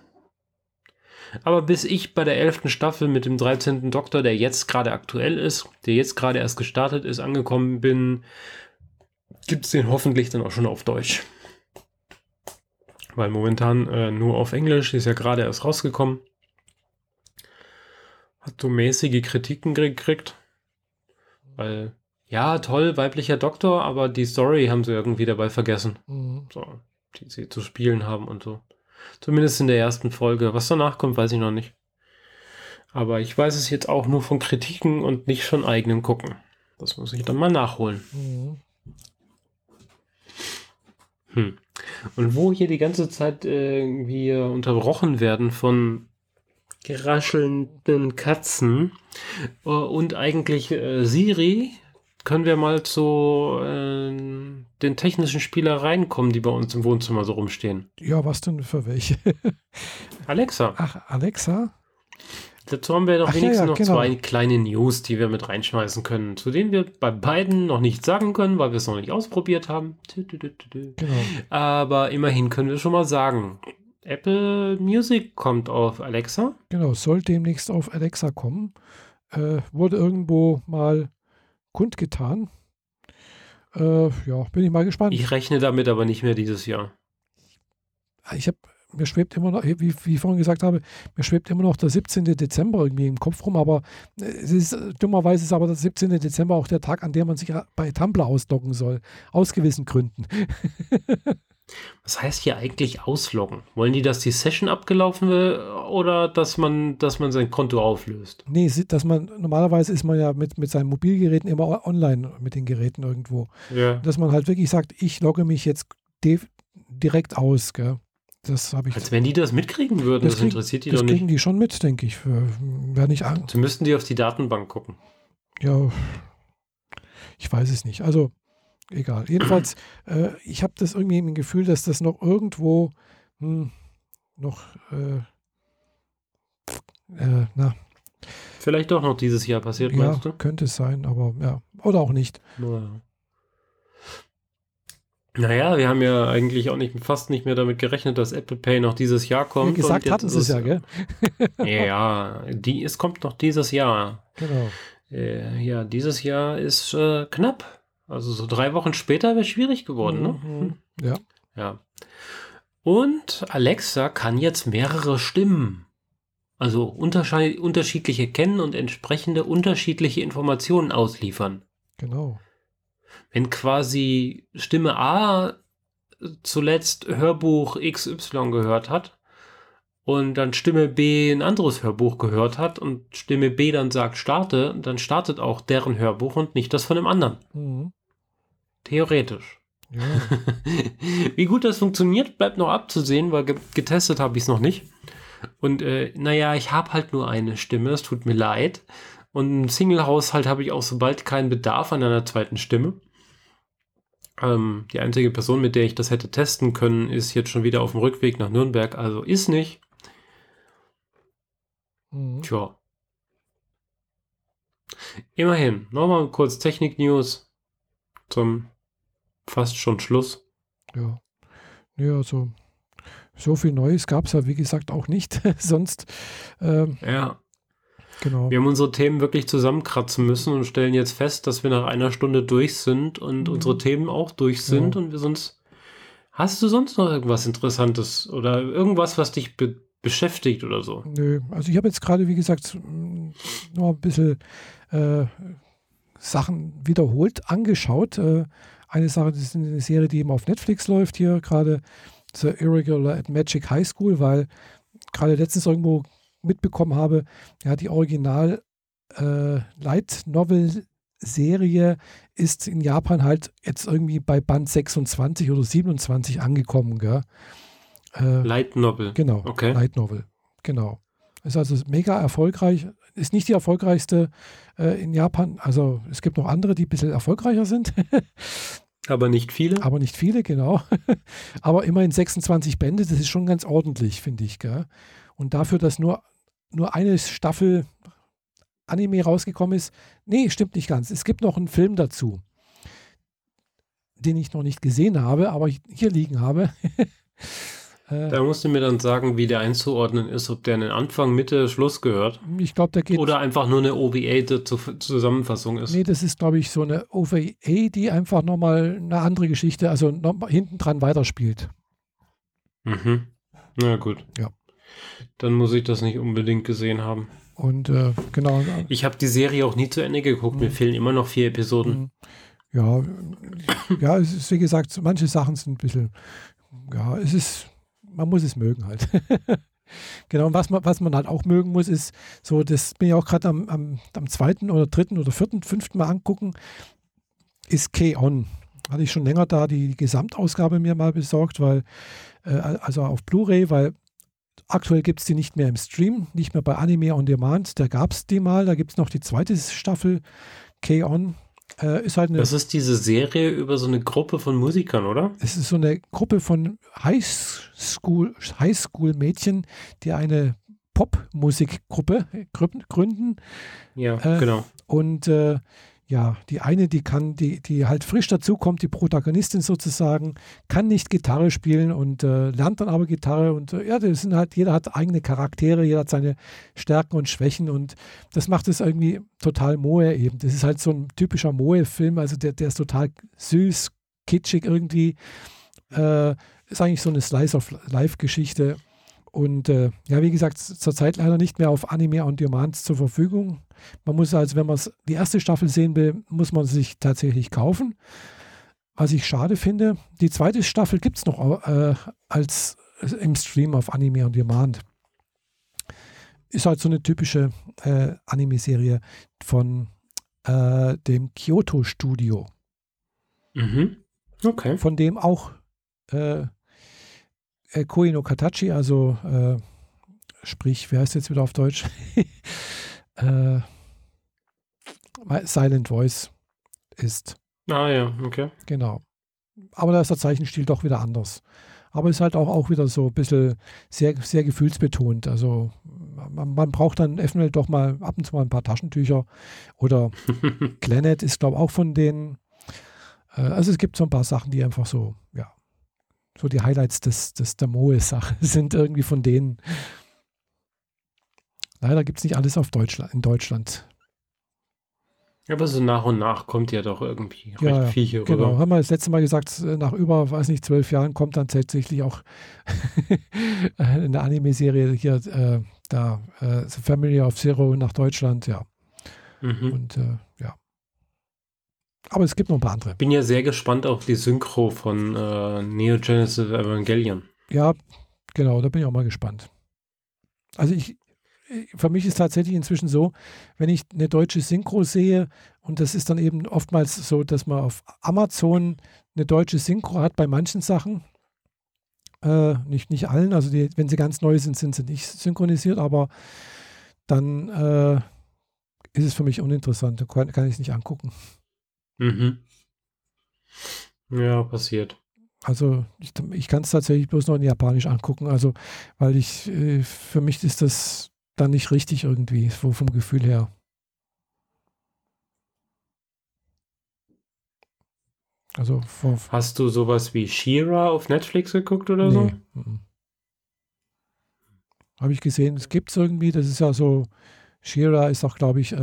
Aber bis ich bei der 11. Staffel mit dem 13. Doktor, der jetzt gerade aktuell ist, der jetzt gerade erst gestartet ist, angekommen bin, gibt es den hoffentlich dann auch schon auf Deutsch. Weil momentan nur auf Englisch, ist ja gerade erst rausgekommen. Hat so mäßige Kritiken gekriegt. Weil ja, toll, weiblicher Doktor, aber die Story haben sie irgendwie dabei vergessen. Mhm. So, die sie zu spielen haben und so. Zumindest in der ersten Folge. Was danach kommt, weiß ich noch nicht. Aber ich weiß es jetzt auch nur von Kritiken und nicht von eigenem Gucken. Das muss ich dann mal nachholen. Mhm. Hm. Und wo hier die ganze Zeit irgendwie unterbrochen werden von geraschelnden Katzen und eigentlich Siri, können wir mal zu den technischen Spielereien kommen, die bei uns im Wohnzimmer so rumstehen. Ja, was denn für welche? Alexa. Ach, Alexa? Dazu haben wir doch wenigstens noch zwei kleine News, die wir mit reinschmeißen können, zu denen wir bei beiden noch nichts sagen können, weil wir es noch nicht ausprobiert haben. Genau. Aber immerhin können wir schon mal sagen, Apple Music kommt auf Alexa. Genau, soll demnächst auf Alexa kommen. Wurde irgendwo mal kundgetan. Ja, bin ich mal gespannt. Ich rechne damit aber nicht mehr dieses Jahr. Mir schwebt immer noch, wie ich vorhin gesagt habe, mir schwebt immer noch der 17. Dezember irgendwie im Kopf rum, aber dummerweise ist aber der 17. Dezember auch der Tag, an dem man sich bei Tumblr ausloggen soll. Aus gewissen Gründen. Was heißt hier eigentlich ausloggen? Wollen die, dass die Session abgelaufen will oder dass man sein Konto auflöst? Nee, normalerweise ist man ja mit seinen Mobilgeräten immer online mit den Geräten irgendwo. Ja. Dass man halt wirklich sagt, ich logge mich jetzt direkt aus, gell? Das habe ich. Als wenn die das mitkriegen würden, das interessiert die doch nicht. Das kriegen die schon mit, denke ich. Sie müssten die auf die Datenbank gucken. Ja, ich weiß es nicht. Also, egal. Jedenfalls, ich habe das irgendwie im Gefühl, dass das noch irgendwo vielleicht doch noch dieses Jahr passiert, meinst du? Ja, könnte es sein, aber ja. Oder auch nicht. Naja. Naja, wir haben ja eigentlich auch fast nicht mehr damit gerechnet, dass Apple Pay noch dieses Jahr kommt. Wie gesagt, hatten sie es ja, gell? Ja, es kommt noch dieses Jahr. Genau. Ja, dieses Jahr ist knapp. Also so 3 Wochen später wäre schwierig geworden, ne? Ja. Ja. Und Alexa kann jetzt mehrere Stimmen. Also unterschiedliche kennen und entsprechende unterschiedliche Informationen ausliefern. Genau. Wenn quasi Stimme A zuletzt Hörbuch XY gehört hat und dann Stimme B ein anderes Hörbuch gehört hat und Stimme B dann sagt, starte, dann startet auch deren Hörbuch und nicht das von dem anderen. Mhm. Theoretisch. Ja. Wie gut das funktioniert, bleibt noch abzusehen, weil getestet habe ich es noch nicht. Und ich habe halt nur eine Stimme, es tut mir leid. Und im Single-Haushalt habe ich auch so bald keinen Bedarf an einer zweiten Stimme. Die einzige Person, mit der ich das hätte testen können, ist jetzt schon wieder auf dem Rückweg nach Nürnberg, also ist nicht. Mhm. Tja. Immerhin, nochmal kurz Technik-News zum fast schon Schluss. Ja, so viel Neues gab es ja, wie gesagt, auch nicht. Sonst, ja. Genau. Wir haben unsere Themen wirklich zusammenkratzen müssen und stellen jetzt fest, dass wir nach einer Stunde durch sind und unsere Themen auch durch sind und wir sonst. Hast du sonst noch irgendwas Interessantes oder irgendwas, was dich beschäftigt oder so? Nö, also ich habe jetzt gerade, wie gesagt, nur ein bisschen Sachen wiederholt angeschaut. Eine Sache, das ist eine Serie, die eben auf Netflix läuft hier gerade, The Irregular at Magic High School, weil gerade letztens irgendwo mitbekommen habe, ja, die Original Light Novel Serie ist in Japan halt jetzt irgendwie bei Band 26 oder 27 angekommen, gell? Light Novel. Genau, okay. Light Novel, genau. Ist also mega erfolgreich, ist nicht die erfolgreichste in Japan, also es gibt noch andere, die ein bisschen erfolgreicher sind. Aber nicht viele, genau. Aber immerhin 26 Bände, das ist schon ganz ordentlich, finde ich, gell? Und dafür, dass nur eine Staffel Anime rausgekommen ist, nee, stimmt nicht ganz. Es gibt noch einen Film dazu, den ich noch nicht gesehen habe, aber hier liegen habe. Da musst du mir dann sagen, wie der einzuordnen ist, ob der einen Anfang, Mitte, Schluss gehört. Ich glaube, der geht. Oder einfach nur eine OVA, die zur Zusammenfassung ist. Nee, das ist, glaube ich, so eine OVA, die einfach nochmal eine andere Geschichte, also hinten dran weiterspielt. Mhm. Na gut. Ja. Dann muss ich das nicht unbedingt gesehen haben. Und genau. Ich habe die Serie auch nie zu Ende geguckt. Mir fehlen immer noch 4 Episoden. Ja, ja, es ist, wie gesagt, manche Sachen sind ein bisschen, ja, es ist, man muss es mögen halt. Genau, und was man halt auch mögen muss, ist so, das bin ich auch gerade am 2. oder 3. oder 4., 5. Mal angucken, ist K-On. Hatte ich schon länger da die Gesamtausgabe mir mal besorgt, weil, also auf Blu-ray, weil aktuell gibt es die nicht mehr im Stream, nicht mehr bei Anime On Demand, da gab es die mal, da gibt es noch die zweite Staffel, K-On. Ist halt das ist diese Serie über so eine Gruppe von Musikern, oder? Es ist so eine Gruppe von Highschool-Mädchen, die eine Popmusikgruppe gründen. Ja, genau. Und ja, die eine, die halt frisch dazukommt, die Protagonistin sozusagen, kann nicht Gitarre spielen und lernt dann aber Gitarre und ja, das sind halt, jeder hat eigene Charaktere, jeder hat seine Stärken und Schwächen und das macht es irgendwie total Moe eben. Das ist halt so ein typischer Moe-Film, also der ist total süß, kitschig irgendwie. Ist eigentlich so eine Slice-of-Life-Geschichte und ja, wie gesagt, zurzeit leider nicht mehr auf Anime on Demand zur Verfügung. Man muss also, wenn man die erste Staffel sehen will, muss man sich tatsächlich kaufen, was ich schade finde. Die zweite Staffel gibt es noch als im Stream auf Anime on Demand. Ist halt so eine typische Anime-Serie von dem Kyoto-Studio. Mhm. Okay. Von dem auch Koe no Katachi, also sprich, wer heißt jetzt wieder auf Deutsch? Silent Voice ist. Ah ja, okay. Genau. Aber da ist der Zeichenstil doch wieder anders. Aber ist halt auch wieder so ein bisschen sehr, sehr gefühlsbetont. Also man braucht dann eventuell doch mal ab und zu mal ein paar Taschentücher. Oder Planet ist, glaube ich, auch von denen. Also es gibt so ein paar Sachen, die einfach so, ja, so die Highlights der Moe-Sache sind irgendwie von denen. Leider gibt es nicht alles in Deutschland. Aber so nach und nach kommt ja doch irgendwie recht viel hier rüber. Genau, haben wir das letzte Mal gesagt, nach über, weiß nicht, 12 Jahren kommt dann tatsächlich auch eine Anime-Serie hier, The Family of Zero nach Deutschland, ja. Mhm. Und ja. Aber es gibt noch ein paar andere. Bin ja sehr gespannt auf die Synchro von Neo Genesis Evangelion. Ja, genau, da bin ich auch mal gespannt. Also für mich ist tatsächlich inzwischen so, wenn ich eine deutsche Synchro sehe, und das ist dann eben oftmals so, dass man auf Amazon eine deutsche Synchro hat bei manchen Sachen, nicht allen, also wenn sie ganz neu sind, sind sie nicht synchronisiert, aber dann ist es für mich uninteressant, dann kann ich es nicht angucken. Mhm. Ja, passiert. Also ich kann es tatsächlich bloß noch in Japanisch angucken, also weil für mich ist das dann nicht richtig irgendwie, so vom Gefühl her. Also hast du sowas wie She-Ra auf Netflix geguckt oder so? Nee. Habe ich gesehen, es gibt es irgendwie, das ist ja so, She-Ra ist auch, glaube ich,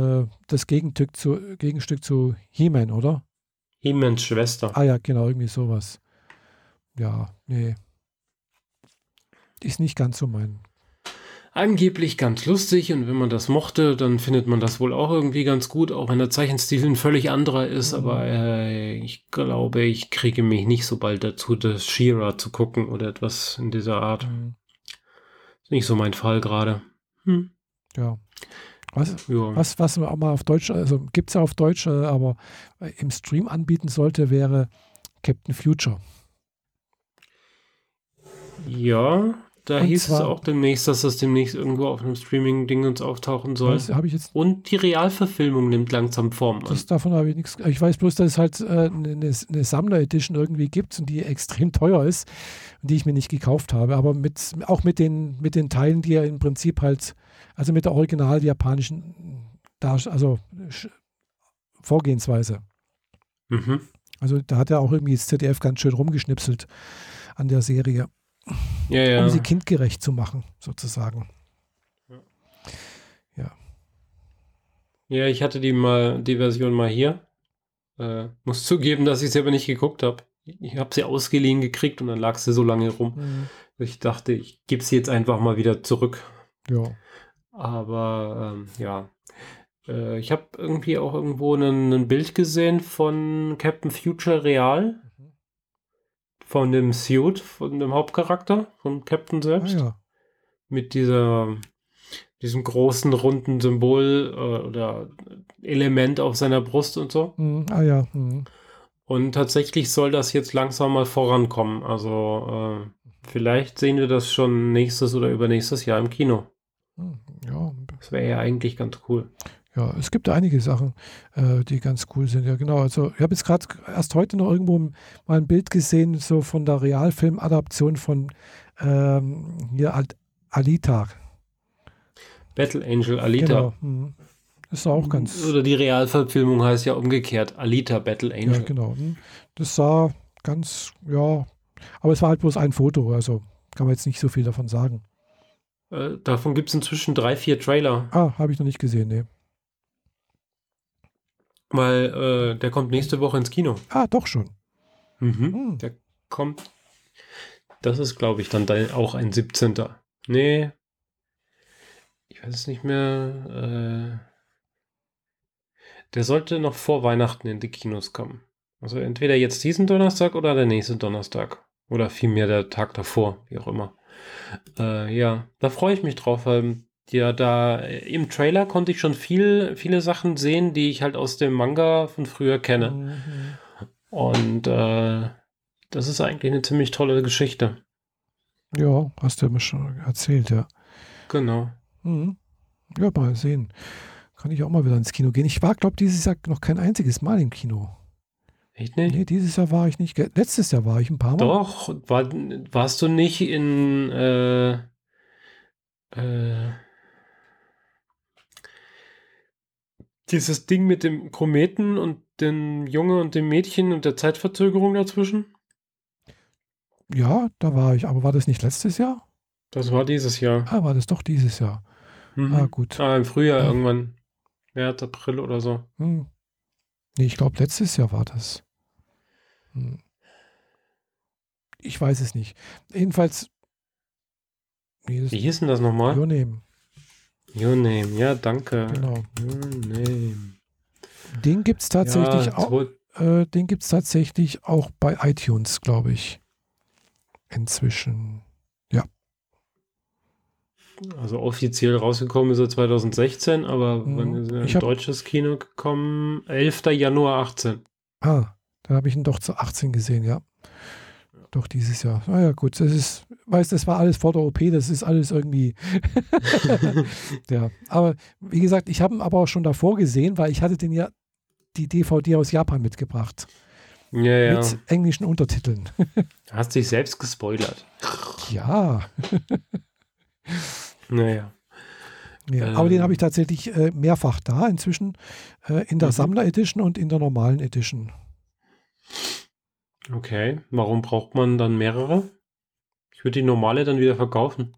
das Gegenstück zu He-Man, oder? He-Mans Schwester. Ah ja, genau, irgendwie sowas. Ja, nee. Ist nicht ganz so mein... Angeblich ganz lustig und wenn man das mochte, dann findet man das wohl auch irgendwie ganz gut, auch wenn der Zeichenstil ein völlig anderer ist, aber ich glaube, ich kriege mich nicht so bald dazu, das She-Ra zu gucken oder etwas in dieser Art. Ist nicht so mein Fall gerade. Ja. Was man auch mal auf Deutsch, also gibt es ja auf Deutsch, aber im Stream anbieten sollte, wäre Captain Future. Ja. Da hieß es auch demnächst, dass das demnächst irgendwo auf einem Streaming-Ding uns auftauchen soll. Und die Realverfilmung nimmt langsam Form an. Davon habe ich nichts. Ich weiß bloß, dass es halt eine Sammler-Edition irgendwie gibt und die extrem teuer ist und die ich mir nicht gekauft habe. Aber mit den Teilen, die ja im Prinzip halt, also mit der original japanischen Vorgehensweise. Mhm. Also da hat ja auch irgendwie das ZDF ganz schön rumgeschnipselt an der Serie. Ja. Um sie kindgerecht zu machen, sozusagen. Ja. Ja, ich hatte die Version mal hier. Muss zugeben, dass ich sie aber nicht geguckt habe. Ich habe sie ausgeliehen gekriegt und dann lag sie so lange rum. Ich dachte, ich gebe sie jetzt einfach mal wieder zurück. Ja. Aber ja, ich habe irgendwie auch irgendwo ein Bild gesehen von Captain Future Real, Mhm. von dem Suit, von dem Hauptcharakter, vom Captain selbst. Ah, ja. Mit diesem großen, runden Symbol oder Element auf seiner Brust und so. Ah ja. Mhm. Und tatsächlich soll das jetzt langsam mal vorankommen. Also vielleicht sehen wir das schon nächstes oder übernächstes Jahr im Kino. Ja. Das wäre ja eigentlich ganz cool. Ja, es gibt einige Sachen, die ganz cool sind. Ja, genau. Also ich habe jetzt gerade erst heute noch irgendwo mal ein Bild gesehen, so von der Realfilm-Adaption von hier Alita. Battle Angel, Alita. Genau. Das ist auch ganz... Oder die Realverfilmung heißt ja umgekehrt, Alita, Battle Angel. Ja, genau. Das sah ganz, ja... Aber es war halt bloß ein Foto, also kann man jetzt nicht so viel davon sagen. Davon gibt es inzwischen 3-4 Trailer. Ah, habe ich noch nicht gesehen, nee. Weil der kommt nächste Woche ins Kino. Ah, doch schon. Mhm. Hm. Der kommt... Das ist, glaube ich, dann auch ein 17. Nee... Ich weiß es nicht mehr. Der sollte noch vor Weihnachten in die Kinos kommen. Also entweder jetzt diesen Donnerstag oder der nächste Donnerstag. Oder vielmehr der Tag davor, wie auch immer. Ja, da freue ich mich drauf. Ja, da im Trailer konnte ich schon viele Sachen sehen, die ich halt aus dem Manga von früher kenne. Mhm. Und das ist eigentlich eine ziemlich tolle Geschichte. Ja, hast du mir schon erzählt, ja. Genau. Mhm. Ja, mal sehen. Kann ich auch mal wieder ins Kino gehen. Ich war, glaube ich, dieses Jahr noch kein einziges Mal im Kino. Echt nicht? Nee, dieses Jahr war ich nicht. Letztes Jahr war ich ein paar Mal. Doch, warst du nicht in dieses Ding mit dem Kometen und dem Junge und dem Mädchen und der Zeitverzögerung dazwischen? Ja, da war ich. Aber war das nicht letztes Jahr? Das war dieses Jahr. Ah, war das doch dieses Jahr. Mhm. Ah, gut. Ah, im Frühjahr irgendwann. März, April oder so. Hm. Nee, ich glaube, letztes Jahr war das. Hm. Ich weiß es nicht. Jedenfalls. Nee, wie hieß denn das nochmal? Your Name. Your Name, ja, danke. Genau. Your Name. Den gibt es tatsächlich, ja, auch. Den gibt's tatsächlich auch bei iTunes, glaube ich. Inzwischen. Also offiziell rausgekommen ist er 2016, aber wann ist er in deutsches Kino gekommen? 11. Januar 2018. Ah, dann habe ich ihn doch zu 18 gesehen, ja. Doch dieses Jahr. Naja, gut, das war alles vor der OP, das ist alles irgendwie. Ja, aber wie gesagt, ich habe ihn aber auch schon davor gesehen, weil ich hatte den ja die DVD aus Japan mitgebracht. Ja, ja. Mit englischen Untertiteln. Hast dich selbst gespoilert. Ja. Naja. Ja, aber den habe ich tatsächlich mehrfach da inzwischen, in der Sammler Edition und in der normalen Edition. Okay, warum braucht man dann mehrere? Ich würde die normale dann wieder verkaufen.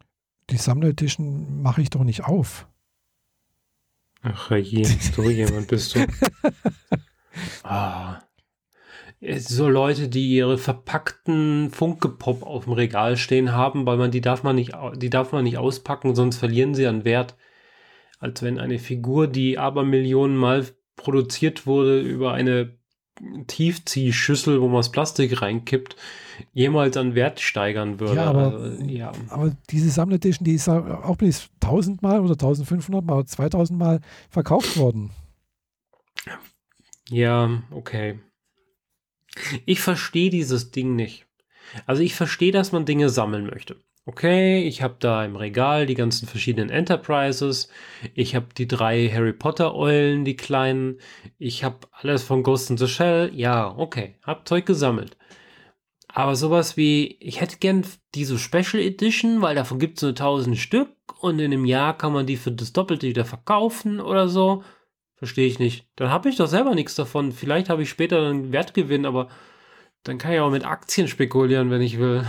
Die Sammler Edition mache ich doch nicht auf. Ach je, so jemand bist du. Ah. So Leute, die ihre verpackten Funke-Pop auf dem Regal stehen haben, weil die darf man nicht auspacken, sonst verlieren sie an Wert. Als wenn eine Figur, die Abermillionen Mal produziert wurde, über eine Tiefziehschüssel, wo man das Plastik reinkippt, jemals an Wert steigern würde. Ja, aber diese Sammler-Edition, die ist auch bis 1000 Mal oder 1500 Mal oder 2000 Mal verkauft worden. Ja, okay. Ich verstehe dieses Ding nicht. Also ich verstehe, dass man Dinge sammeln möchte. Okay, ich habe da im Regal die ganzen verschiedenen Enterprises. Ich habe die 3 Harry Potter Eulen, die kleinen. Ich habe alles von Ghost in the Shell. Ja, okay, hab Zeug gesammelt. Aber sowas wie, ich hätte gern diese Special Edition, weil davon gibt es nur 1000 Stück und in einem Jahr kann man die für das Doppelte wieder verkaufen oder so. Verstehe ich nicht. Dann habe ich doch selber nichts davon. Vielleicht habe ich später einen Wertgewinn, aber dann kann ich auch mit Aktien spekulieren, wenn ich will.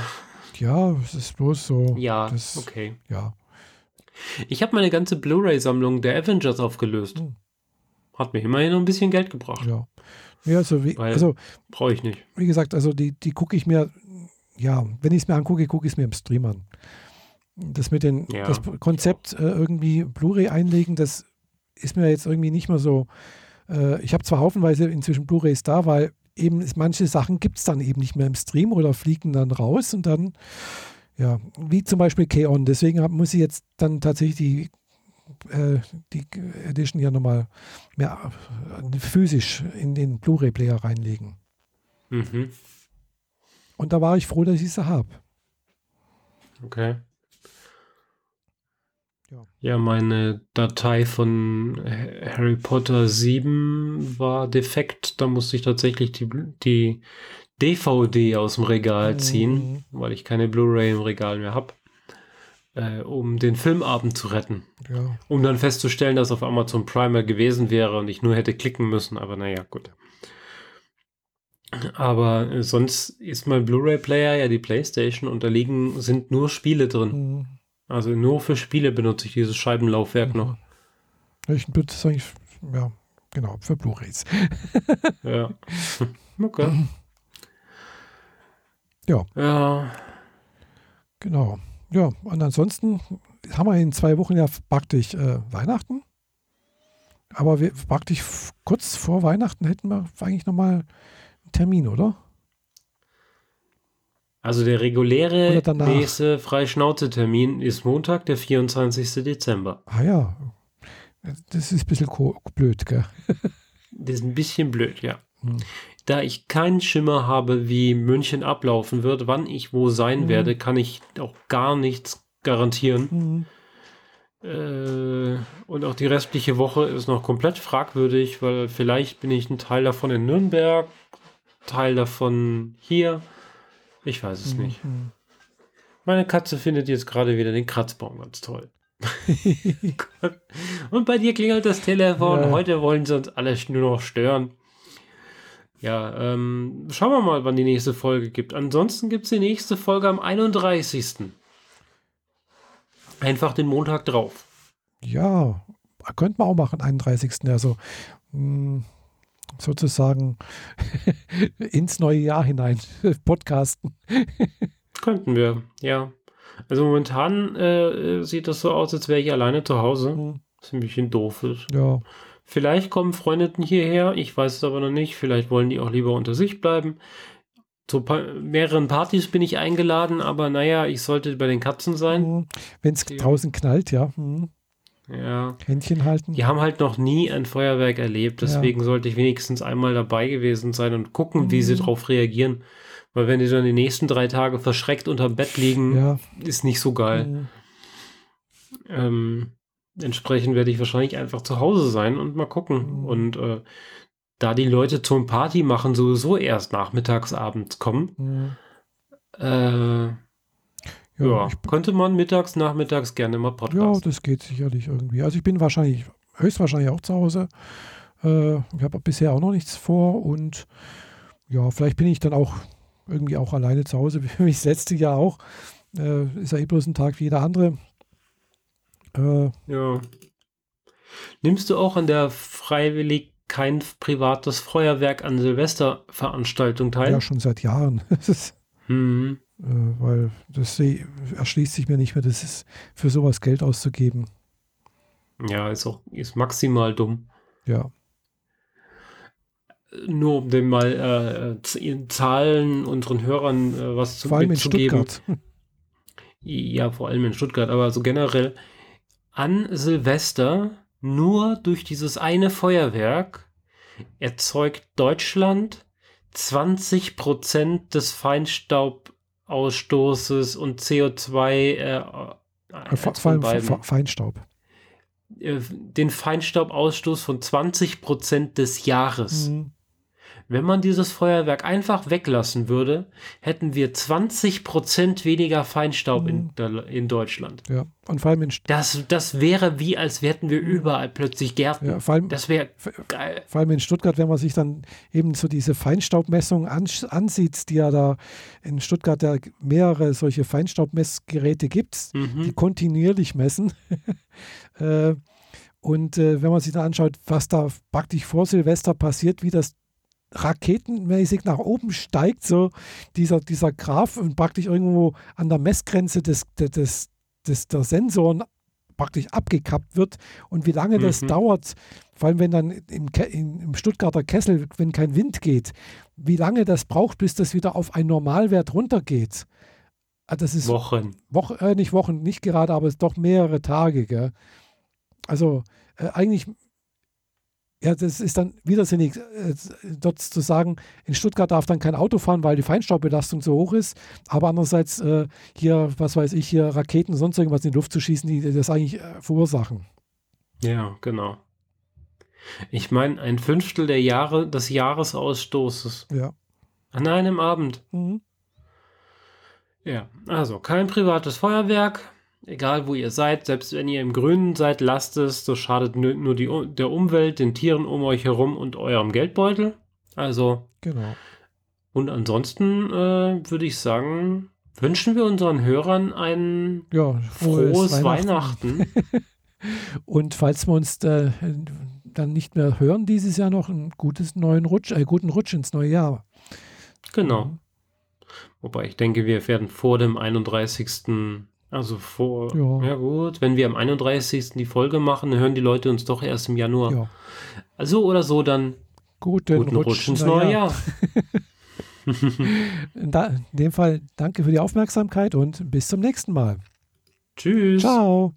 Ja, es ist bloß so. Ja, das, okay. Ja. Ich habe meine ganze Blu-ray-Sammlung der Avengers aufgelöst. Hat mir immerhin noch ein bisschen Geld gebracht. Ja, ja, also brauche ich nicht. Wie gesagt, also die gucke ich mir, ja, wenn ich es mir angucke, gucke ich es mir im Stream an. Das mit den, ja, das Konzept irgendwie Blu-ray einlegen, das ist mir jetzt irgendwie nicht mehr so. Ich habe zwar haufenweise inzwischen Blu-rays da, weil eben manche Sachen gibt es dann eben nicht mehr im Stream oder fliegen dann raus und dann, ja, wie zum Beispiel K-On. Deswegen muss ich jetzt dann tatsächlich die Edition ja nochmal mehr physisch in den Blu-ray-Player reinlegen. Mhm. Und da war ich froh, dass ich sie habe. Okay. Ja, meine Datei von Harry Potter 7 war defekt. Da musste ich tatsächlich die DVD aus dem Regal ziehen, weil ich keine Blu-ray im Regal mehr habe, um den Filmabend zu retten. Ja. Um dann festzustellen, dass auf Amazon Prime gewesen wäre und ich nur hätte klicken müssen. Aber naja, gut. Aber sonst ist mein Blu-ray-Player ja die PlayStation und da sind nur Spiele drin. Mhm. Also nur für Spiele benutze ich dieses Scheibenlaufwerk noch. Ich benutze es eigentlich, ja, genau, für Blu-rays. Ja. Okay. Ja. Ja. Genau. Ja, und ansonsten haben wir in 2 Wochen ja praktisch Weihnachten. Aber wir praktisch kurz vor Weihnachten hätten wir eigentlich nochmal einen Termin, oder? Also der reguläre nächste Freischnauze-Termin ist Montag, der 24. Dezember. Ah ja, das ist ein bisschen blöd, gell? Das ist ein bisschen blöd, ja. Hm. Da ich keinen Schimmer habe, wie München ablaufen wird, wann ich wo sein werde, kann ich auch gar nichts garantieren. Hm. Und auch die restliche Woche ist noch komplett fragwürdig, weil vielleicht bin ich ein Teil davon in Nürnberg, Teil davon hier. Ich weiß es nicht. Meine Katze findet jetzt gerade wieder den Kratzbaum ganz toll. Und bei dir klingelt das Telefon. Ja. Heute wollen sie uns alle nur noch stören. Ja, schauen wir mal, wann die nächste Folge gibt. Ansonsten gibt es die nächste Folge am 31. Einfach den Montag drauf. Ja, könnte man auch machen, 31. Also, sozusagen ins neue Jahr hinein podcasten. Könnten wir, ja. Also momentan sieht das so aus, als wäre ich alleine zu Hause. Was ein bisschen doof ist. Ja. Vielleicht kommen Freundinnen hierher, ich weiß es aber noch nicht. Vielleicht wollen die auch lieber unter sich bleiben. Zu mehreren Partys bin ich eingeladen, aber naja, ich sollte bei den Katzen sein. Wenn es draußen knallt, ja. Ja. Händchen halten. Die haben halt noch nie ein Feuerwerk erlebt, deswegen sollte ich wenigstens einmal dabei gewesen sein und gucken, wie sie drauf reagieren. Weil wenn die dann die nächsten 3 Tage verschreckt unterm Bett liegen, ist nicht so geil. Entsprechend werde ich wahrscheinlich einfach zu Hause sein und mal gucken. Und da die Leute zum Party machen sowieso erst nachmittags, abends kommen, ja, könnte man mittags, nachmittags gerne mal podcasten. Ja, das geht sicherlich irgendwie. Also ich bin höchstwahrscheinlich auch zu Hause. Ich habe bisher auch noch nichts vor und ja, vielleicht bin ich dann auch irgendwie auch alleine zu Hause. Wie ich das letzte Jahr auch. Ist ja eh bloß ein Tag wie jeder andere. Ja. Nimmst du auch an der freiwillig kein privates Feuerwerk an Silvesterveranstaltung teil? Ja, schon seit Jahren. Weil das erschließt sich mir nicht mehr, das ist für sowas Geld auszugeben. Ja, ist maximal dumm. Ja. Nur um dem mal in Zahlen unseren Hörern was zu geben. Vor allem in Stuttgart. Ja, vor allem in Stuttgart, aber so generell an Silvester nur durch dieses eine Feuerwerk erzeugt Deutschland 20% des Feinstaubausstoßes und CO2 Feinstaub. Den Feinstaubausstoß von 20% des Jahres. Wenn man dieses Feuerwerk einfach weglassen würde, hätten wir 20% weniger Feinstaub in Deutschland. Ja, und vor allem das wäre wie, als hätten wir überall plötzlich Gärten. Ja, das wäre geil. Vor allem in Stuttgart, wenn man sich dann eben so diese Feinstaubmessungen ansieht, die ja da in Stuttgart ja mehrere solche Feinstaubmessgeräte gibt, die kontinuierlich messen. Und wenn man sich dann anschaut, was da praktisch vor Silvester passiert, wie das raketenmäßig nach oben steigt, so dieser Graph und praktisch irgendwo an der Messgrenze des dass der Sensoren praktisch abgekappt wird und wie lange das dauert, vor allem wenn dann im Stuttgarter Kessel, wenn kein Wind geht, wie lange das braucht, bis das wieder auf einen Normalwert runtergeht. Das ist nicht gerade, aber es ist doch mehrere Tage. Gell? Also eigentlich, ja, das ist dann widersinnig, dort zu sagen, in Stuttgart darf dann kein Auto fahren, weil die Feinstaubbelastung so hoch ist, aber andererseits hier, was weiß ich, hier Raketen, sonst irgendwas in die Luft zu schießen, die das eigentlich verursachen. Ja, genau. Ich meine, 1/5 des Jahresausstoßes. Ja. An einem Abend. Mhm. Ja, also kein privates Feuerwerk, egal wo ihr seid, selbst wenn ihr im Grünen seid, lasst es, das schadet nur der Umwelt, den Tieren um euch herum und eurem Geldbeutel. Also, genau. Und ansonsten würde ich sagen, wünschen wir unseren Hörern ein frohes Weihnachten. Und falls wir uns dann nicht mehr hören dieses Jahr, noch einen guten Rutsch ins neue Jahr. Genau. Wobei ich denke, wir werden vor dem 31. Wenn wir am 31. die Folge machen, hören die Leute uns doch erst im Januar. Ja. Also oder so, dann guten Rutsch ins neue Jahr. In dem Fall danke für die Aufmerksamkeit und bis zum nächsten Mal. Tschüss. Ciao.